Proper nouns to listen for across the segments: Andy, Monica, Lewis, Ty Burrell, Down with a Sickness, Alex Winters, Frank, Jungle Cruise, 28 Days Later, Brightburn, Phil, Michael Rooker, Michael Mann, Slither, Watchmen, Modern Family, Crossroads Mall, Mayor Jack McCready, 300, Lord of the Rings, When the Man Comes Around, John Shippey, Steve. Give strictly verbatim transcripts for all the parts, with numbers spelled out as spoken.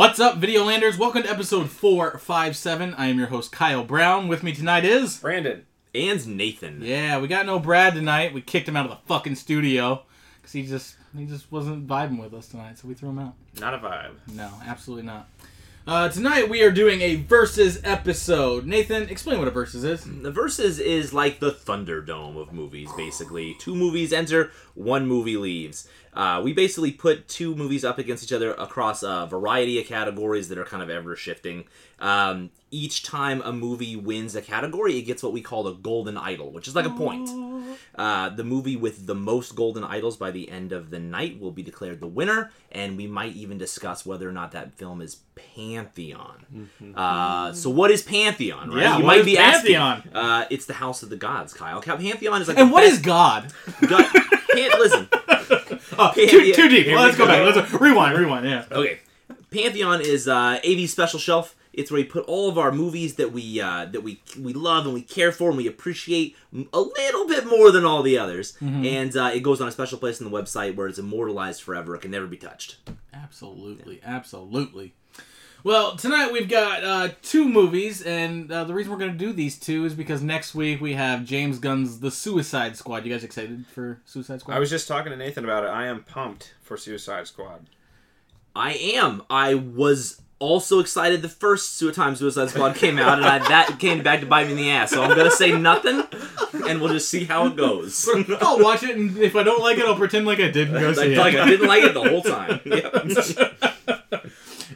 What's up, Videolanders? Welcome to episode four fifty-seven. I am your host, Kyle Brown. With me tonight is... Brandon. And Nathan. Yeah, we got no Brad tonight. We kicked him out of the fucking studio. Because he just he just wasn't vibing with us tonight, so we threw him out. Not a vibe. No, absolutely not. Uh, tonight we are doing a Versus episode. Nathan, explain what a Versus is. The Versus is like the Thunderdome of movies, basically. Two movies enter, one movie leaves. Uh, we basically put two movies up against each other across a variety of categories that are kind of ever-shifting. Um, each time a movie wins a category, it gets what we call a golden idol, which is like a point. Uh, the movie with the most golden idols by the end of the night will be declared the winner, and we might even discuss whether or not that film is Pantheon. Mm-hmm. Uh, so what is Pantheon, right? Yeah, you might be Pantheon? Asking. Uh, it's the house of the gods, Kyle. Pantheon is like... And what best... is God? God... Can't listen... Oh, too, too deep. Well, let's go back. Let's rewind, rewind, yeah. Okay. Pantheon is uh, A V's special shelf. It's where we put all of our movies that we uh, that we we love and we care for and we appreciate a little bit more than all the others. Mm-hmm. And uh, it goes on a special place on the website where it's immortalized forever. It can never be touched. Absolutely. Yeah. Absolutely. Well, tonight we've got uh, two movies, and uh, the reason we're going to do these two is because next week we have James Gunn's The Suicide Squad. You guys excited for Suicide Squad? I was just talking to Nathan about it. I am pumped for Suicide Squad. I am. I was also excited the first time Suicide Squad came out, and I, that came back to bite me in the ass, so I'm going to say nothing, and we'll just see how it goes. I'll watch it, and if I don't like it, I'll pretend like I didn't go see it. Like I didn't like it the whole time. Yep.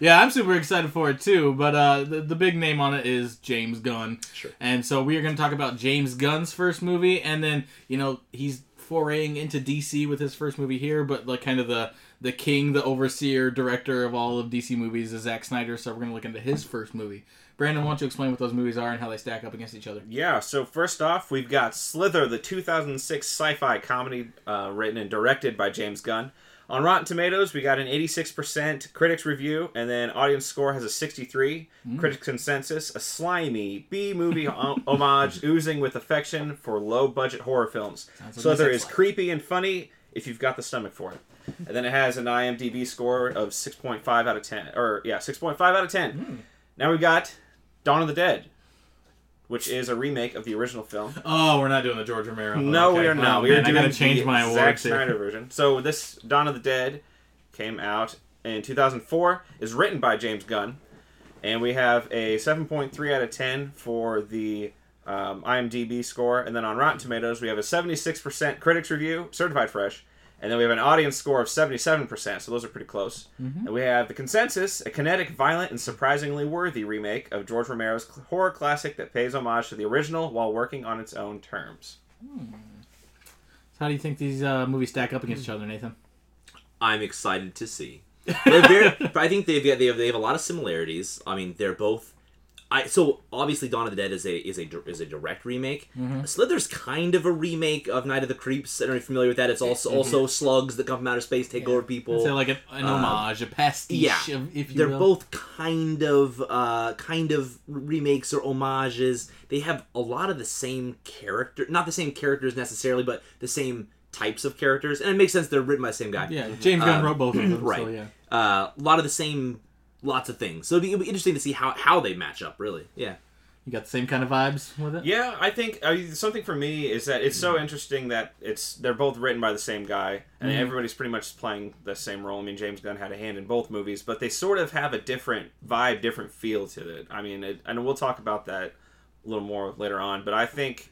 Yeah, I'm super excited for it, too, but uh, the, the big name on it is James Gunn. Sure. And so we are going to talk about James Gunn's first movie, and then, you know, he's foraying into D C with his first movie here, but like kind of the, the king, the overseer, director of all of D C movies is Zack Snyder, so we're going to look into his first movie. Brandon, why don't you explain what those movies are and how they stack up against each other? Yeah, so first off, we've got Slither, the two thousand six sci-fi comedy uh, written and directed by James Gunn. On Rotten Tomatoes, we got an eighty-six percent critics review, and then audience score has a sixty-three. Mm. Critics consensus, a slimy B-movie homage oozing with affection for low-budget horror films. Slither is creepy and funny if you've got the stomach for it. And then it has an I M D B score of six point five out of ten. Or, yeah, six point five out of ten. Mm. Now we've got Dawn of the Dead, which is a remake of the original film. Oh, we're not doing the George Romero. No, okay. we are not. Oh, we man, are doing I gotta change my award Zack Snyder version. So this Dawn of the Dead came out in two thousand four, is written by James Gunn, and we have a seven point three out of ten for the um, I M D B score, and then on Rotten Tomatoes we have a seventy-six percent critics review, certified fresh, and then we have an audience score of seventy-seven percent, so those are pretty close. Mm-hmm. And we have the consensus, a kinetic, violent, and surprisingly worthy remake of George Romero's horror classic that pays homage to the original while working on its own terms. Hmm. So how do you think these uh, movies stack up against each other, Nathan? I'm excited to see. They're very, I think they've, they have they have a lot of similarities. I mean, they're both... I, so obviously, Dawn of the Dead is a is a is a direct remake. Mm-hmm. Slither's kind of a remake of Night of the Creeps. I don't know if you're familiar with that. It's also also slugs that come from outer space take yeah. over people. It's like an, an homage, um, a pastiche. Yeah, if, if you they're will. both kind of uh, kind of remakes or homages. They have a lot of the same character, not the same characters necessarily, but the same types of characters, and it makes sense they're written by the same guy. Yeah, James Gunn um, wrote both of them. Right. So, yeah. Uh, a lot of the same. Lots of things. So it'd be, it'd be interesting to see how, how they match up, really. Yeah. You got the same kind of vibes with it? Yeah, I think uh, something for me is that it's so interesting that it's they're both written by the same guy, and mm-hmm. everybody's pretty much playing the same role. I mean, James Gunn had a hand in both movies, but they sort of have a different vibe, different feel to it. I mean, it, and we'll talk about that a little more later on, but I think...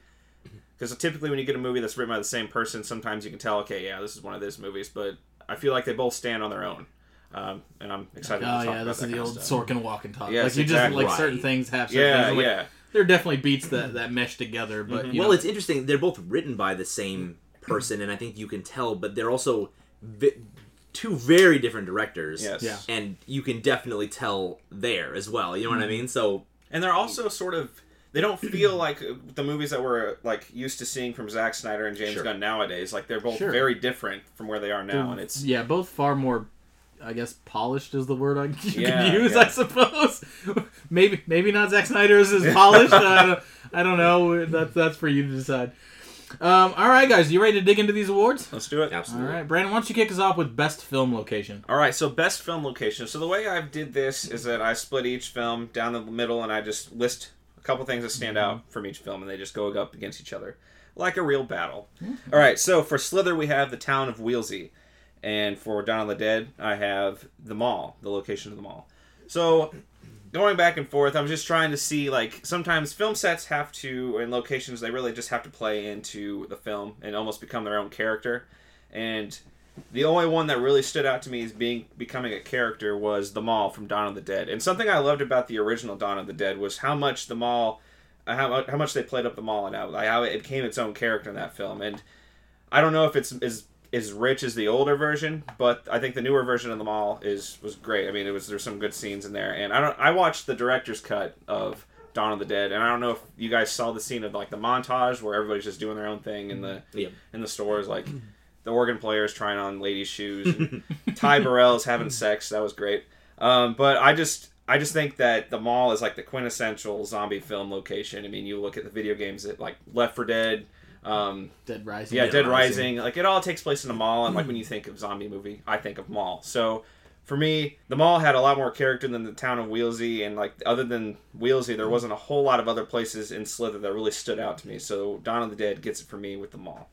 Because typically when you get a movie that's written by the same person, sometimes you can tell, okay, yeah, this is one of those movies, but I feel like they both stand on their own. Um, and I'm excited oh, to talk yeah, about that. Oh, yeah, this is the old Sorkin walk and talk. Yes, like, you exactly. just, like, certain things have certain yeah, things. Like, yeah, yeah. There are definitely beats that, that mesh together, but, mm-hmm. you know. Well, it's interesting. They're both written by the same person, and I think you can tell, but they're also vi- two very different directors. Yes. Yeah. And you can definitely tell there as well. You know mm-hmm. what I mean? So... And they're also sort of... They don't feel like the movies that we're like used to seeing from Zack Snyder and James sure. Gunn nowadays. Like, they're both sure. very different from where they are now, they're, and it's... Yeah, both far more... I guess polished is the word I could yeah, use, yeah. I suppose. maybe maybe not Zack Snyder's is polished. I, don't, I don't know. That's, that's for you to decide. Um, all right, guys, you ready to dig into these awards? Let's do it. Absolutely. All right, Brandon, why don't you kick us off with best film location? All right, so best film location. So the way I did this is that I split each film down the middle, and I just list a couple things that stand mm-hmm. out from each film, and they just go up against each other, like a real battle. Mm-hmm. All right, so for Slither, we have the town of Wheelsy, and for Dawn of the Dead, I have the mall, the location of the mall. So going back and forth, I was just trying to see, like, sometimes film sets have to, and locations, they really just have to play into the film and almost become their own character. And the only one that really stood out to me as being becoming a character was the mall from Dawn of the Dead. And something I loved about the original Dawn of the Dead was how much the mall, how, how much they played up the mall and how, how it became its own character in that film. And I don't know if it's as as rich as the older version, but I think the newer version of the mall is was great. I mean, it was there's some good scenes in there, and I don't. I watched the director's cut of Dawn of the Dead, and I don't know if you guys saw the scene of like the montage where everybody's just doing their own thing in the yeah. in the stores, like the organ player's trying on ladies' shoes, and Ty Burrell's having sex. That was great. Um, but I just I just think that the mall is like the quintessential zombie film location. I mean, you look at the video games that like Left four Dead. Um, Dead Rising. Yeah, Dead, Dead Rising. Rising. Like, it all takes place in a mall, and, like, when you think of zombie movie, I think of mall. So, for me, the mall had a lot more character than the town of Wheelsy, and, like, other than Wheelsy, there wasn't a whole lot of other places in Slither that really stood out to me. So, Dawn of the Dead gets it for me with the mall.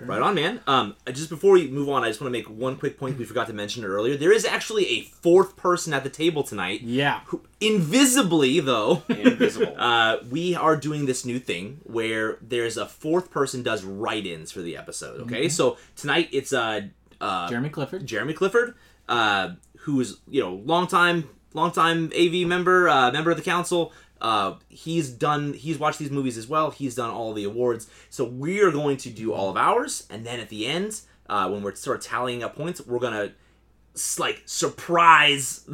Right on, man. Um, just before we move on, I just want to make one quick point we forgot to mention earlier. There is actually a fourth person at the table tonight. Yeah. Who, invisibly, though. Invisible. Uh, we are doing this new thing where there's a fourth person does write-ins for the episode, okay? Mm-hmm. So tonight it's uh, uh, Jeremy Clifford. Jeremy Clifford, uh, who is, you know, long-time, long-time A V member, uh, member of the council. Uh, he's done, he's watched these movies as well. He's done all the awards. So we are going to do all of ours. And then at the end, uh, when we're sort of tallying up points, we're going to like surprise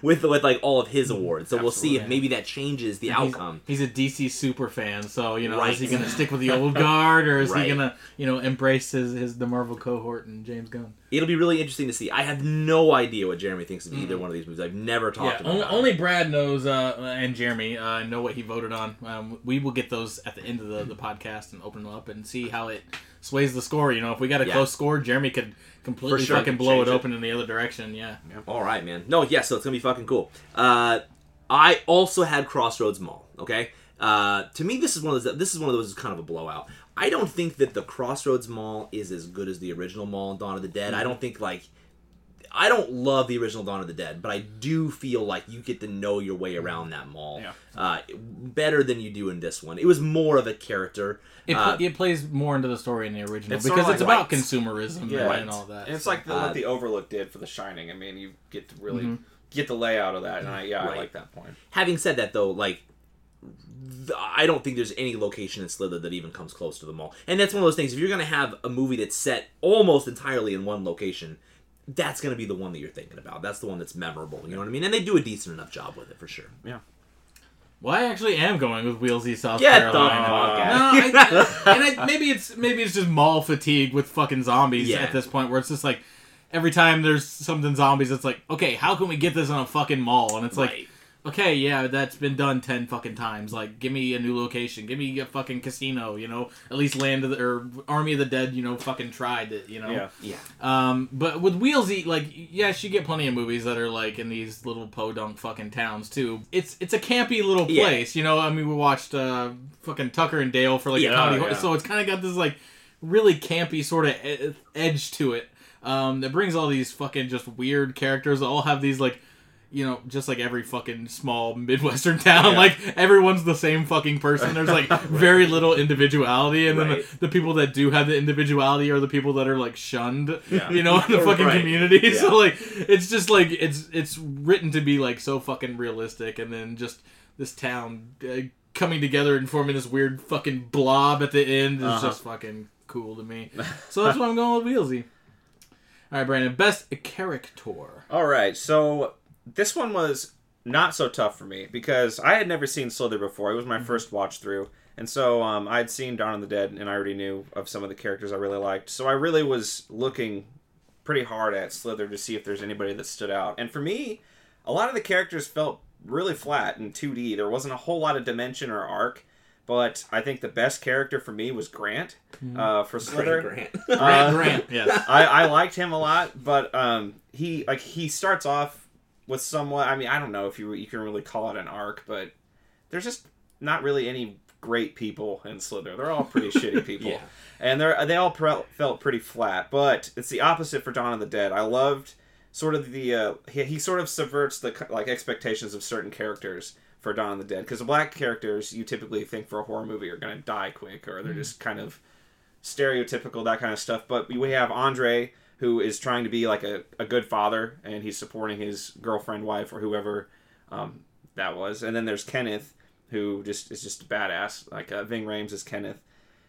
with, with like all of his awards. So Absolutely. We'll see if maybe that changes the and outcome. He's, he's a D C super fan. So, you know, right. is he going to stick with the old guard or is right. he going to, you know, embrace his, his, the Marvel cohort and James Gunn? It'll be really interesting to see. I have no idea what Jeremy thinks of mm. either one of these movies. I've never talked yeah, about it. Only Brad knows, uh, and Jeremy, uh, know what he voted on. Um, we will get those at the end of the, the podcast and open them up and see how it sways the score. You know, if we got a yeah. close score, Jeremy could completely sure. fucking blow it, it open in the other direction. Yeah. yeah. All right, man. No, yeah, so it's going to be fucking cool. Uh, I also had Crossroads Mall, okay? Uh, to me, this is one of those, this is one of those kind of a blowout. I don't think that the Crossroads Mall is as good as the original Mall in Dawn of the Dead. Mm-hmm. I don't think, like, I don't love the original Dawn of the Dead, but I do feel like you get to know your way around that mall yeah. uh, better than you do in this one. It was more of a character. It, uh, it plays more into the story in the original it's because sort of it's like, about right. consumerism yeah. right, and all that. And it's so. like the, uh, what the Overlook did for The Shining. I mean, you get to really mm-hmm. get the layout of that, and I, yeah, right. I like that point. Having said that, though, like, I don't think there's any location in Slither that even comes close to the mall. And that's one of those things, if you're going to have a movie that's set almost entirely in one location, that's going to be the one that you're thinking about. That's the one that's memorable, you know what I mean? And they do a decent enough job with it, for sure. Yeah. Well, I actually am going with Wheelsy, South Get Carolina. Get the fuck out. No, I, and I, maybe, it's, maybe it's just mall fatigue with fucking zombies yeah. at this point, where it's just like, every time there's something zombies, it's like, okay, how can we get this on a fucking mall? And it's like, right. okay, yeah, that's been done ten fucking times. Like, give me a new location. Give me a fucking casino, you know? At least Land of the... or Army of the Dead, you know, fucking tried it, you know? Yeah. yeah. Um, but with Wheelsy, like, yes, you get plenty of movies that are, like, in these little podunk fucking towns, too. It's it's a campy little place, yeah. you know? I mean, we watched uh, fucking Tucker and Dale for, like, yeah, a comedy... Oh, yeah. So it's kind of got this, like, really campy sort of e- edge to it. Um, that brings all these fucking just weird characters that all have these, like... You know, just like every fucking small Midwestern town, yeah. like, everyone's the same fucking person. There's, like, right. very little individuality, and right. then the, the people that do have the individuality are the people that are, like, shunned, yeah. you know, in the fucking right. community. Yeah. So, like, it's just, like, it's it's written to be, like, so fucking realistic, and then just this town uh, coming together and forming this weird fucking blob at the end is uh-huh. just fucking cool to me. So that's why I'm going with Wheelsy. All right, Brandon, best character. All right, so... This one was not so tough for me because I had never seen Slither before. It was my mm-hmm. first watch through. And so um, I'd seen Dawn of the Dead and I already knew of some of the characters I really liked. So I really was looking pretty hard at Slither to see if there's anybody that stood out. And for me, a lot of the characters felt really flat in two D. There wasn't a whole lot of dimension or arc. But I think the best character for me was Grant uh, for Slither. Grant, Grant, uh, Grant. Yes, I, I liked him a lot, but um, he like he starts off with somewhat. I mean, I don't know if you you can really call it an arc, but there's just not really any great people in Slither. They're all pretty shitty people, yeah. and they they all pre- felt pretty flat. But it's the opposite for Dawn of the Dead. I loved sort of the uh, he, he sort of subverts the like expectations of certain characters. For Dawn of the Dead, because the black characters you typically think for a horror movie are going to die quick, or they're just kind of stereotypical, that kind of stuff. But we have Andre, who is trying to be like a, a good father, and he's supporting his girlfriend, wife, or whoever um, that was. And then there's Kenneth, who just is just a badass. Like uh, Ving Rhames is Kenneth.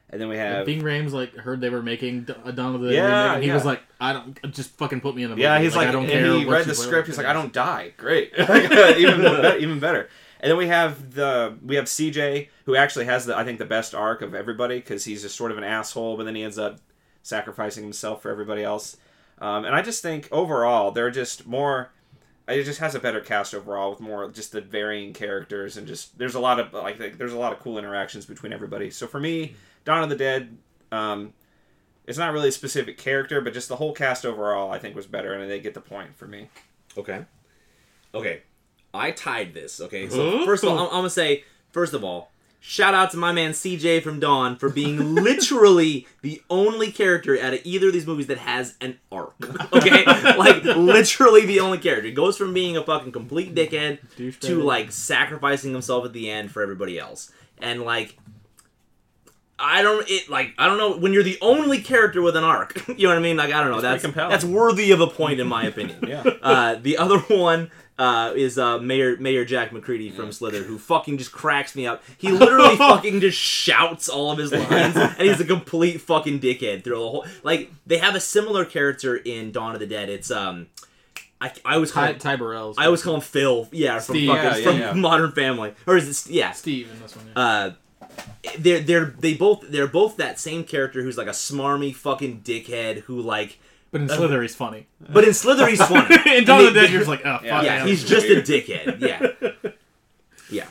And then we have... Ving Rhames, like, heard they were making a Dawn of the Dead yeah, remake, and he yeah. was like, I don't... Just fucking put me in the movie. Yeah, he's like, like I don't care. He read the script, he's like, I don't die. Great. even, even better. And then we have the... We have C J, who actually has, the I think, the best arc of everybody, because he's just sort of an asshole, but then he ends up sacrificing himself for everybody else. Um, and I just think, overall, they're just more... It just has a better cast overall, with more just the varying characters, and just... There's a lot of, like, there's a lot of cool interactions between everybody. So for me... Dawn of the Dead, um, it's not really a specific character, but just the whole cast overall, I think, was better, and they get the point for me. Okay. Okay. I tied this, okay? So, first of all, I'm, I'm going to say, first of all, shout out to my man C J from Dawn for being literally the only character out of either of these movies that has an arc, okay? Like, literally the only character. It goes from being a fucking complete dickhead Douche to, bad. like, sacrificing himself at the end for everybody else. And, like... I don't it like I don't know when you're the only character with an arc. You know what I mean? Like I don't know. That's that's, that's worthy of a point in my opinion. yeah. Uh, the other one uh, is uh, Mayor Mayor Jack McCready from yeah. Slither, who fucking just cracks me up. He literally fucking just shouts all of his lines, and he's a complete fucking dickhead through the whole. Like they have a similar character in Dawn of the Dead. It's um, I I was Ty, Ty Burrell's. I always call him Phil. Yeah, from Steve. fucking yeah, yeah, from yeah. Modern Family, or is it yeah Steve in this one? Yeah. Uh, They're they're they both they're both that same character who's like a smarmy fucking dickhead who like. But in Slither he's funny. But in Slither he's funny. In Dawn of the Dead you're just like oh fuck yeah, yeah he's just weird. a dickhead yeah yeah.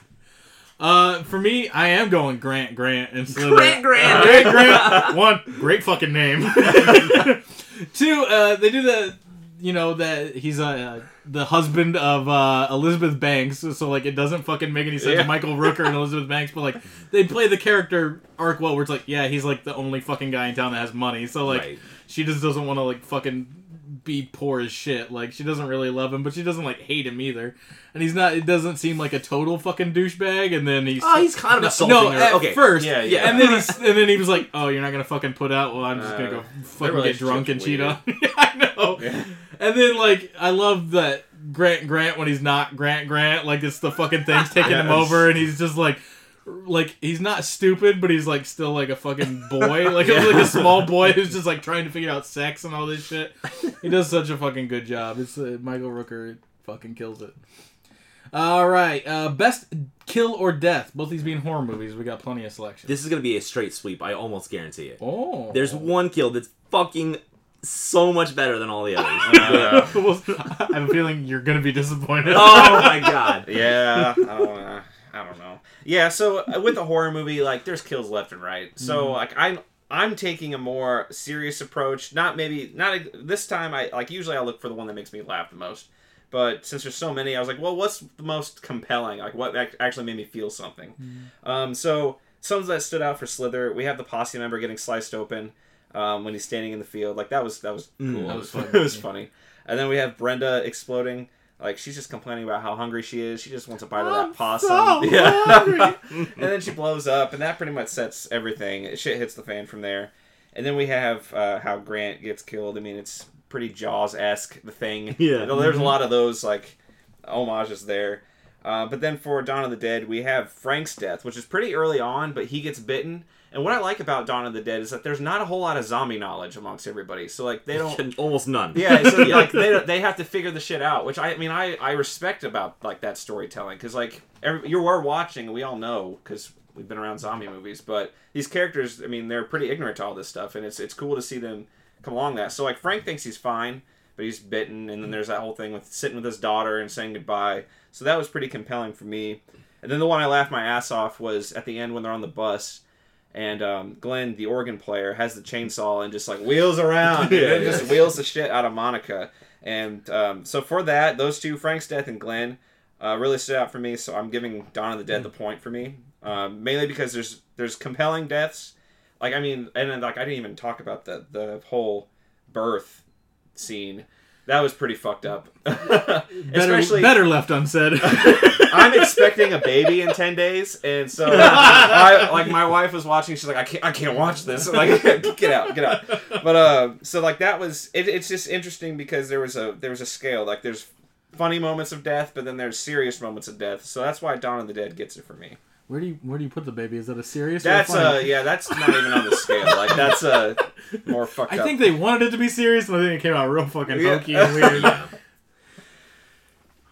Uh, for me I am going Grant Grant and Slither. Grant Grant uh, Grant Grant one great fucking name. Two uh, they do the you know that he's a. Uh, the husband of uh, Elizabeth Banks, so, like, it doesn't fucking make any sense yeah. Michael Rooker and Elizabeth Banks, but, like, they play the character arc well, where it's like, yeah, he's, like, the only fucking guy in town that has money, so, like, right. she just doesn't want to, like, fucking be poor as shit, like, she doesn't really love him, but she doesn't, like, hate him either, and he's not, it doesn't seem like a total fucking douchebag, and then he's... Oh, he's kind of no, assaulting no, her. at okay. first, yeah, yeah. and then he's, and then he was like, oh, you're not gonna fucking put out, well, I'm just gonna go uh, fucking get drunk and cheat on yeah, I know. Yeah. And then, like, I love that Grant Grant when he's not Grant Grant. Like, it's the fucking thing's taking yes. him over, and he's just, like, like he's not stupid, but he's, like, still, like, a fucking boy. Like, yeah. like a small boy who's just, like, trying to figure out sex and all this shit. He does such a fucking good job. It's uh, Michael Rooker fucking kills it. All right. Uh, best kill or death. Both these being horror movies. We got plenty of selections. This is going to be a straight sweep. I almost guarantee it. Oh. There's one kill that's fucking... so much better than all the others. Uh, well, I have a feeling you're going to be disappointed. Oh my god. Yeah. I don't, uh, I don't know. Yeah, so with a horror movie, like, there's kills left and right. So, mm. like, I'm I'm taking a more serious approach. Not maybe, not a, this time, I like, usually I look for the one that makes me laugh the most. But since there's so many, I was like, well, what's the most compelling? Like, what actually made me feel something? Mm. Um, so, some that stood out for Slither, we have the posse member getting sliced open. Um, when he's standing in the field, like that was that was cool. Mm, that was funny. It was funny. And then we have Brenda exploding. Like she's just complaining about how hungry she is. She just wants a bite of that I'm possum. So yeah. And then she blows up, and that pretty much sets everything. Shit hits the fan from there. And then we have uh, how Grant gets killed. I mean, it's pretty Jaws-esque. The Thing. Yeah. There's a lot of those like homages there. Uh, but then for Dawn of the Dead, we have Frank's death, which is pretty early on, but he gets bitten. And what I like about Dawn of the Dead is that there's not a whole lot of zombie knowledge amongst everybody. So, like, they don't... Almost none. Yeah, so, like, they they have to figure the shit out, which, I, I mean, I, I respect about, like, that storytelling. Because, like, every, you were watching, we all know, because we've been around zombie movies, but these characters, I mean, they're pretty ignorant to all this stuff, and it's it's cool to see them come along that. So, like, Frank thinks he's fine, but he's bitten, and then there's that whole thing with sitting with his daughter and saying goodbye. So that was pretty compelling for me. And then the one I laughed my ass off was at the end when they're on the bus, and um, Glenn, the organ player, has the chainsaw and just like wheels around, yeah, and yeah. just wheels the shit out of Monica. And um, so for that, those two, Frank's death and Glenn, uh, really stood out for me. So I'm giving Dawn of the Dead mm. the point for me, um, mainly because there's there's compelling deaths. Like, I mean, and then, like, I didn't even talk about the the whole birth scene. That was pretty fucked up. better, Especially, better left unsaid. I'm expecting a baby in ten days, and so I, like, my wife was watching. She's like, I can't, I can't watch this. I'm like, get out, get out. But uh, so like that was. It, it's just interesting because there was a there was a scale. Like, there's funny moments of death, but then there's serious moments of death. So that's why Dawn of the Dead gets it for me. Where do you where do you put the baby? Is that a serious? That's uh yeah. That's not even on the scale. Like, that's a uh, more fucked up. I think they wanted it to be serious, and I think it came out real fucking yeah. hokey and weird.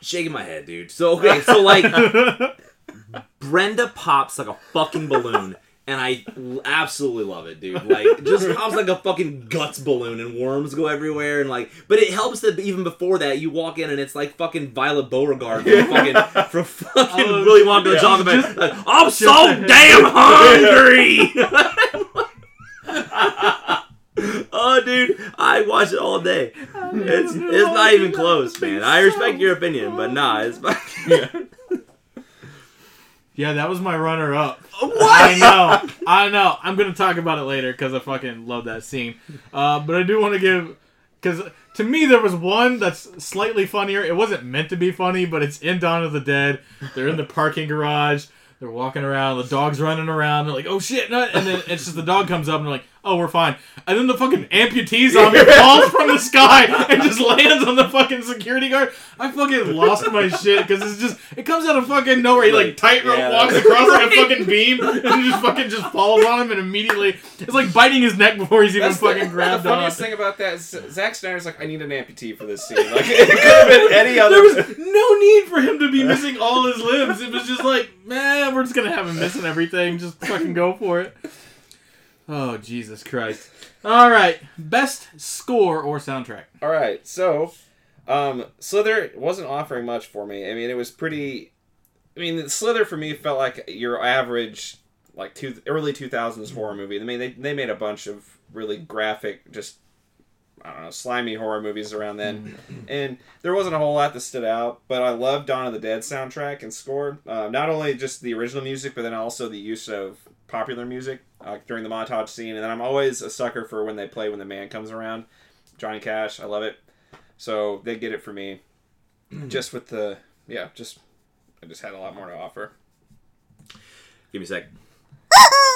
Shaking my head, dude. So okay, so like, Brenda pops like a fucking balloon, and I absolutely love it, dude. Like, just pops like a fucking guts balloon, and worms go everywhere, and like. But it helps that even before that, you walk in and it's like fucking Violet Beauregard from fucking from fucking oh, Willy Wonka and the Chocolate Factory. I'm so damn hungry. Oh, dude, I watch it all day. It's it's not even close, man. I respect your opinion, but nah, it's fucking... Yeah, that was my runner-up. What? I know, I know. I'm going to talk about it later because I fucking love that scene. Uh, but I do want to give... Because to me, there was one that's slightly funnier. It wasn't meant to be funny, but it's in Dawn of the Dead. They're in the parking garage. They're walking around. The dog's running around. They're like, oh, shit. No. And then it's just the dog comes up and they're like, oh, we're fine. And then the fucking amputee zombie falls from the sky and just lands on the fucking security guard. I fucking lost my shit because it's just, it comes out of fucking nowhere. He like tightrope yeah, walks across right. like a fucking beam and it just fucking just falls on him and immediately, it's like biting his neck before he's even That's fucking the, grabbed on. The funniest on. thing about that is Zack Snyder's like, I need an amputee for this scene. Like, it could have been any other. There was no need for him to be missing all his limbs. It was just like, man, we're just going to have him missing everything. Just fucking go for it. Oh, Jesus Christ. All right. Best score or soundtrack. All right. So, um, Slither wasn't offering much for me. I mean, it was pretty... I mean, Slither for me felt like your average, like, two, early two thousands horror movie. I mean, they they made a bunch of really graphic, just, I don't know, slimy horror movies around then. And there wasn't a whole lot that stood out, but I loved Dawn of the Dead soundtrack and score. Uh, not only just the original music, but then also the use of popular music uh, during the montage scene, and then I'm always a sucker for when they play When the Man Comes Around, Johnny Cash. I love it, so they get it for me. Just with the yeah, just I just had a lot more to offer. Give me a sec.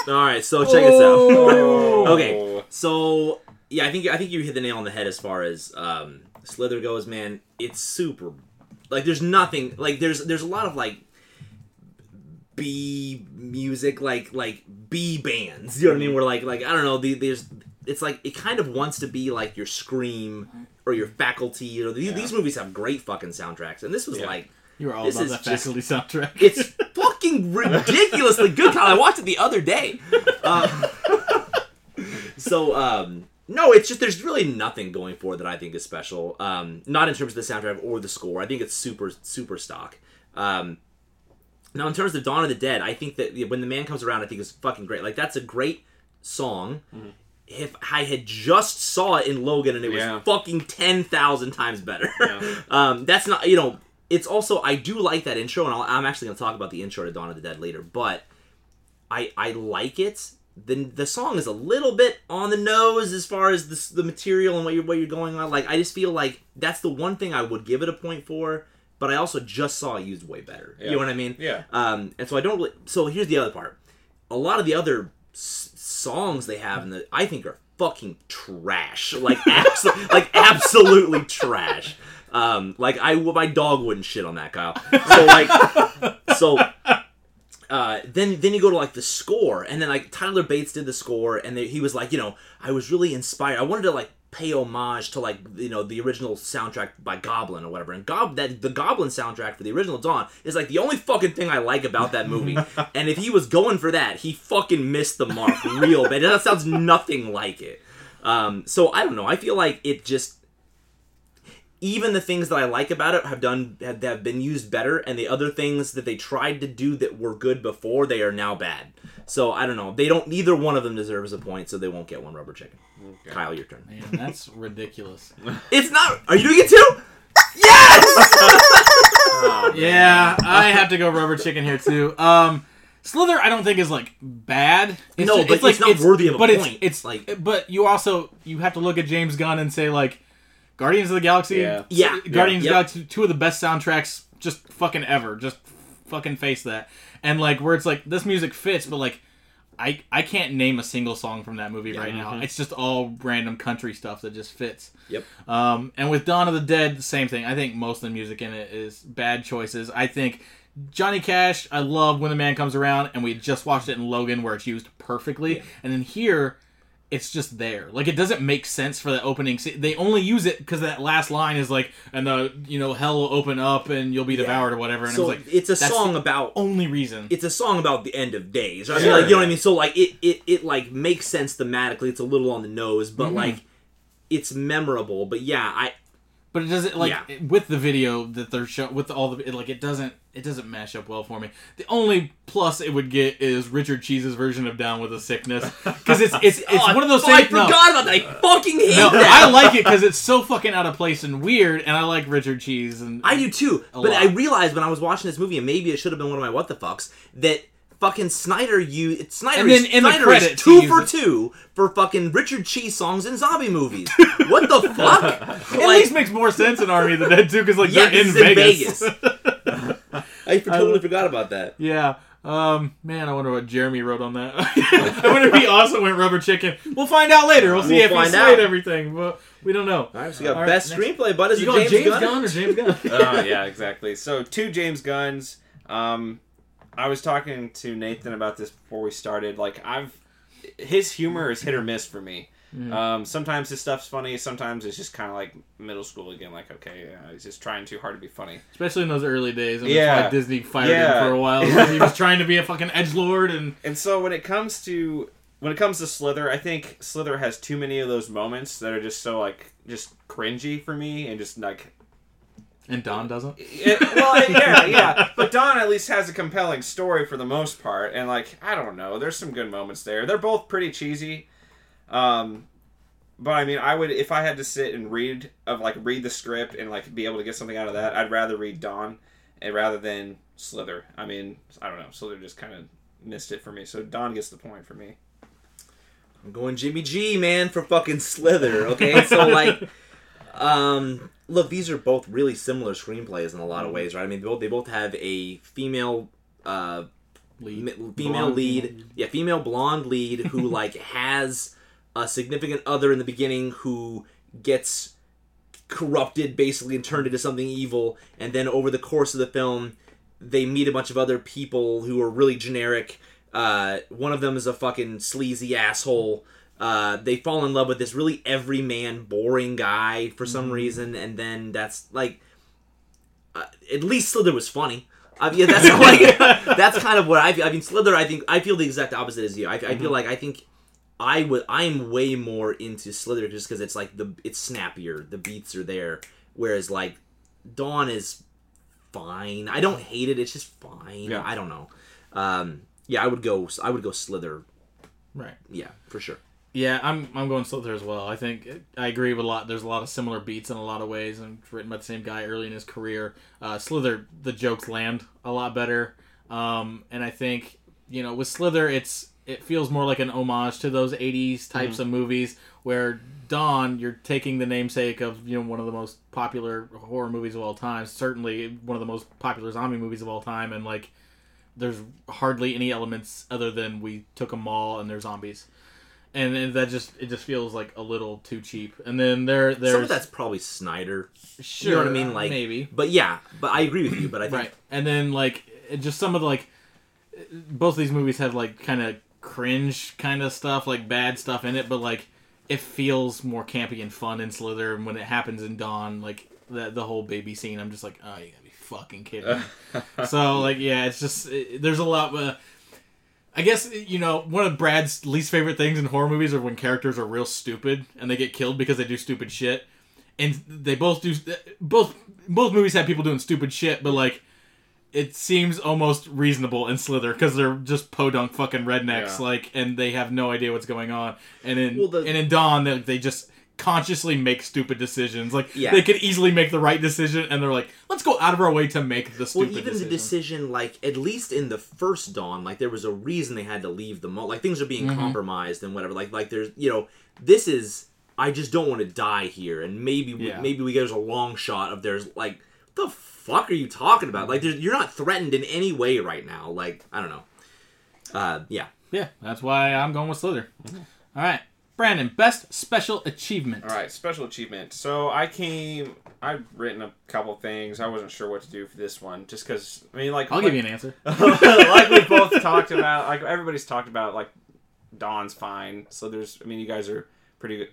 All right, so check this oh. out. Okay, so yeah, I think I think you hit the nail on the head as far as um, Slither goes, man. It's super like there's nothing like there's there's a lot of like. B music, like like B bands, you know what I mean? We're like like I don't know. There's it's like it kind of wants to be like your Scream or your Faculty. You know, these, yeah. these movies have great fucking soundtracks, and this was yeah. like you were all about the Faculty just, soundtrack. It's fucking ridiculously good. Kyle, I watched it the other day. Uh, so um, no, it's just there's really nothing going for it that I think is special. Um, not in terms of the soundtrack or the score. I think it's super super stock. Um, Now, in terms of Dawn of the Dead, I think that When the Man Comes Around, I think it's fucking great. Like, that's a great song. Mm-hmm. If I had just saw it in Logan and it was yeah. fucking ten thousand times better. Yeah. um, that's not, you know, it's also, I do like that intro, and I'll, I'm actually going to talk about the intro to Dawn of the Dead later, but I I like it. The, the song is a little bit on the nose as far as this, the material and what you're, what you're going on. Like, I just feel like that's the one thing I would give it a point for. But I also just saw it used way better. Yeah. You know what I mean? Yeah. Um, and so I don't really... So here's the other part. A lot of the other s- songs they have in the... I think are fucking trash. Like, abso- like absolutely trash. Um, like, I, my dog wouldn't shit on that, Kyle. So, like... So... Uh, then then you go to, like, the score. And then, like, Tyler Bates did the score. And they, he was like, you know, I was really inspired. I wanted to, like... pay homage to, like, you know, the original soundtrack by Goblin or whatever. And Gob- that the Goblin soundtrack for the original Dawn is, like, the only fucking thing I like about that movie. And if he was going for that, he fucking missed the mark real bad. That sounds nothing like it. Um, so, I don't know. I feel like it just... even the things that I like about it have done have, have been used better, and the other things that they tried to do that were good before, they are now bad. So I don't know. They don't. Neither one of them deserves a point, so they won't get one rubber chicken. Okay. Kyle, your turn. Man, that's ridiculous. It's not. Are you doing it too? Yes. Oh, yeah, I have to go rubber chicken here too. Um, Slither, I don't think is like bad. It's no, just, but it's, like, it's not it's, worthy of a but point. It's, it's like, but you also you have to look at James Gunn and say like. Guardians of the Galaxy? Yeah. yeah. Guardians yeah. of the Galaxy, two of the best soundtracks just fucking ever. Just fucking face that. And, like, where it's like, this music fits, but, like, I I can't name a single song from that movie yeah, right mm-hmm. now. It's just all random country stuff that just fits. Yep. Um, and with Dawn of the Dead, same thing. I think most of the music in it is bad choices. I think Johnny Cash, I love When the Man Comes Around, and we just watched it in Logan where it's used perfectly. Yeah. And then here... it's just there. Like, it doesn't make sense for the opening. They only use it because that last line is like, and the, you know, hell will open up and you'll be devoured yeah. or whatever. And so it was like, it's a that's song the about... only reason. It's a song about the end of days. Right? Sure. I mean, like, you know what I mean? So, like, it, it, it, like, makes sense thematically. It's a little on the nose, but, mm-hmm. like, it's memorable. But, yeah, I... But it doesn't, like, yeah. with the video that they're showing, with all the, it, like, it doesn't, it doesn't mash up well for me. The only plus it would get is Richard Cheese's version of Down with a Sickness. Because it's, it's, it's oh, one of those oh, things. I forgot no, about that. I fucking hate no, that. I like it because it's so fucking out of place and weird, and I like Richard Cheese. And, and I do too. But lot. I realized when I was watching this movie, and maybe it should have been one of my what the fucks, that fucking Snyder you Snyder, and then in Snyder the credits, is two for it. two for fucking Richard Cheese songs in zombie movies. What the fuck? At like, least makes more sense in Army of the Dead too, because like yeah, they're in, in Vegas. Vegas. I totally I, forgot about that. Yeah. Um, man, I wonder what Jeremy wrote on that. I wonder if he also went rubber chicken. We'll find out later. We'll see we'll if he slayed out. everything. But we don't know. All right, so you got uh, best right, screenplay, but is it James, James Gunn? Gunn or James Gunn? Oh, uh, yeah, exactly. So two James Gunns. Um... I was talking to Nathan about this before we started. Like, I've, his humor is hit or miss for me. Mm. Um, sometimes his stuff's funny. Sometimes it's just kind of like middle school again. Like, okay, yeah, he's just trying too hard to be funny. Especially in those early days. I mean, yeah. Like Disney fired yeah. him for a while. He was trying to be a fucking edgelord. And and so when it comes to when it comes to Slither, I think Slither has too many of those moments that are just so like just cringy for me and just like. And Dawn doesn't? It, well, yeah, yeah. But Dawn at least has a compelling story for the most part. And, like, I don't know. There's some good moments there. They're both pretty cheesy. Um, but, I mean, I would, if I had to sit and read, of like, read the script and, like, be able to get something out of that, I'd rather read Dawn and rather than Slither. I mean, I don't know. Slither just kind of missed it for me. So Dawn gets the point for me. I'm going Jimmy G, man, for fucking Slither, okay? So, like... Um, look, these are both really similar screenplays in a lot of ways, right? I mean, they both, they both have a female, uh, lead. M- female blonde. lead, yeah, female blonde lead who like has a significant other in the beginning who gets corrupted basically and turned into something evil, and then over the course of the film, they meet a bunch of other people who are really generic. Uh, one of them is a fucking sleazy asshole. Uh, they fall in love with this really everyman, boring guy for some mm. reason, and then that's like, uh, at least Slither was funny. I mean, that's like, that's kind of what I feel. I mean, Slither, I think I feel the exact opposite as you. I, mm-hmm. I feel like I think I would. I am way more into Slither just because it's like the it's snappier, the beats are there, whereas like Dawn is fine. I don't hate it. It's just fine. Yeah. I don't know. Um, yeah, I would go. I would go Slither. Right. Yeah, for sure. Yeah, I'm I'm going Slither as well. I think I agree with a lot. There's a lot of similar beats in a lot of ways, and it's written by the same guy early in his career. Uh, Slither, the jokes land a lot better, um, and I think you know with Slither, it's it feels more like an homage to those eighties types mm-hmm. of movies. Where Dawn, you're taking the namesake of you know one of the most popular horror movies of all time, certainly one of the most popular zombie movies of all time, and like there's hardly any elements other than we took a mall and they're zombies. And that just it just feels like a little too cheap. And then there there's some of that's probably Snyder. Sure, you know what I mean, like maybe. But yeah, but I agree with you. But I think right. And then like just some of the, like both of these movies have like kind of cringe kind of stuff, like bad stuff in it. But like it feels more campy and fun in Slither. And when it happens in Dawn, like the the whole baby scene, I'm just like, oh, you gotta be fucking kidding me. So like yeah, it's just it, there's a lot. Uh, I guess, you know, one of Brad's least favorite things in horror movies are when characters are real stupid and they get killed because they do stupid shit. and they both do both both movies have people doing stupid shit, but like it seems almost reasonable in Slither because they're just podunk fucking rednecks, yeah. like, and they have no idea what's going on. And in well, the, and in Dawn, they, they just consciously make stupid decisions. Like yeah. they could easily make the right decision, and they're like, "Let's go out of our way to make the stupid." Well, even decision. the decision, like at least in the first Dawn, like there was a reason they had to leave the mall. Like things are being mm-hmm. compromised and whatever. Like like there's you know this is I just don't want to die here, and maybe we, yeah. maybe we get a long shot of there's like the. fuck are you talking about? Like, you're not threatened in any way right now. Like, I don't know. Uh, yeah. Yeah, that's why I'm going with Slither. Mm-hmm. All right. Brandon, best special achievement. All right, special achievement. So I came... I've written a couple things. I wasn't sure what to do for this one. Just because, I mean, like... I'll like, give you an answer. Like we both talked about. Like, everybody's talked about, like, Dawn's fine. So there's... I mean, you guys are pretty good.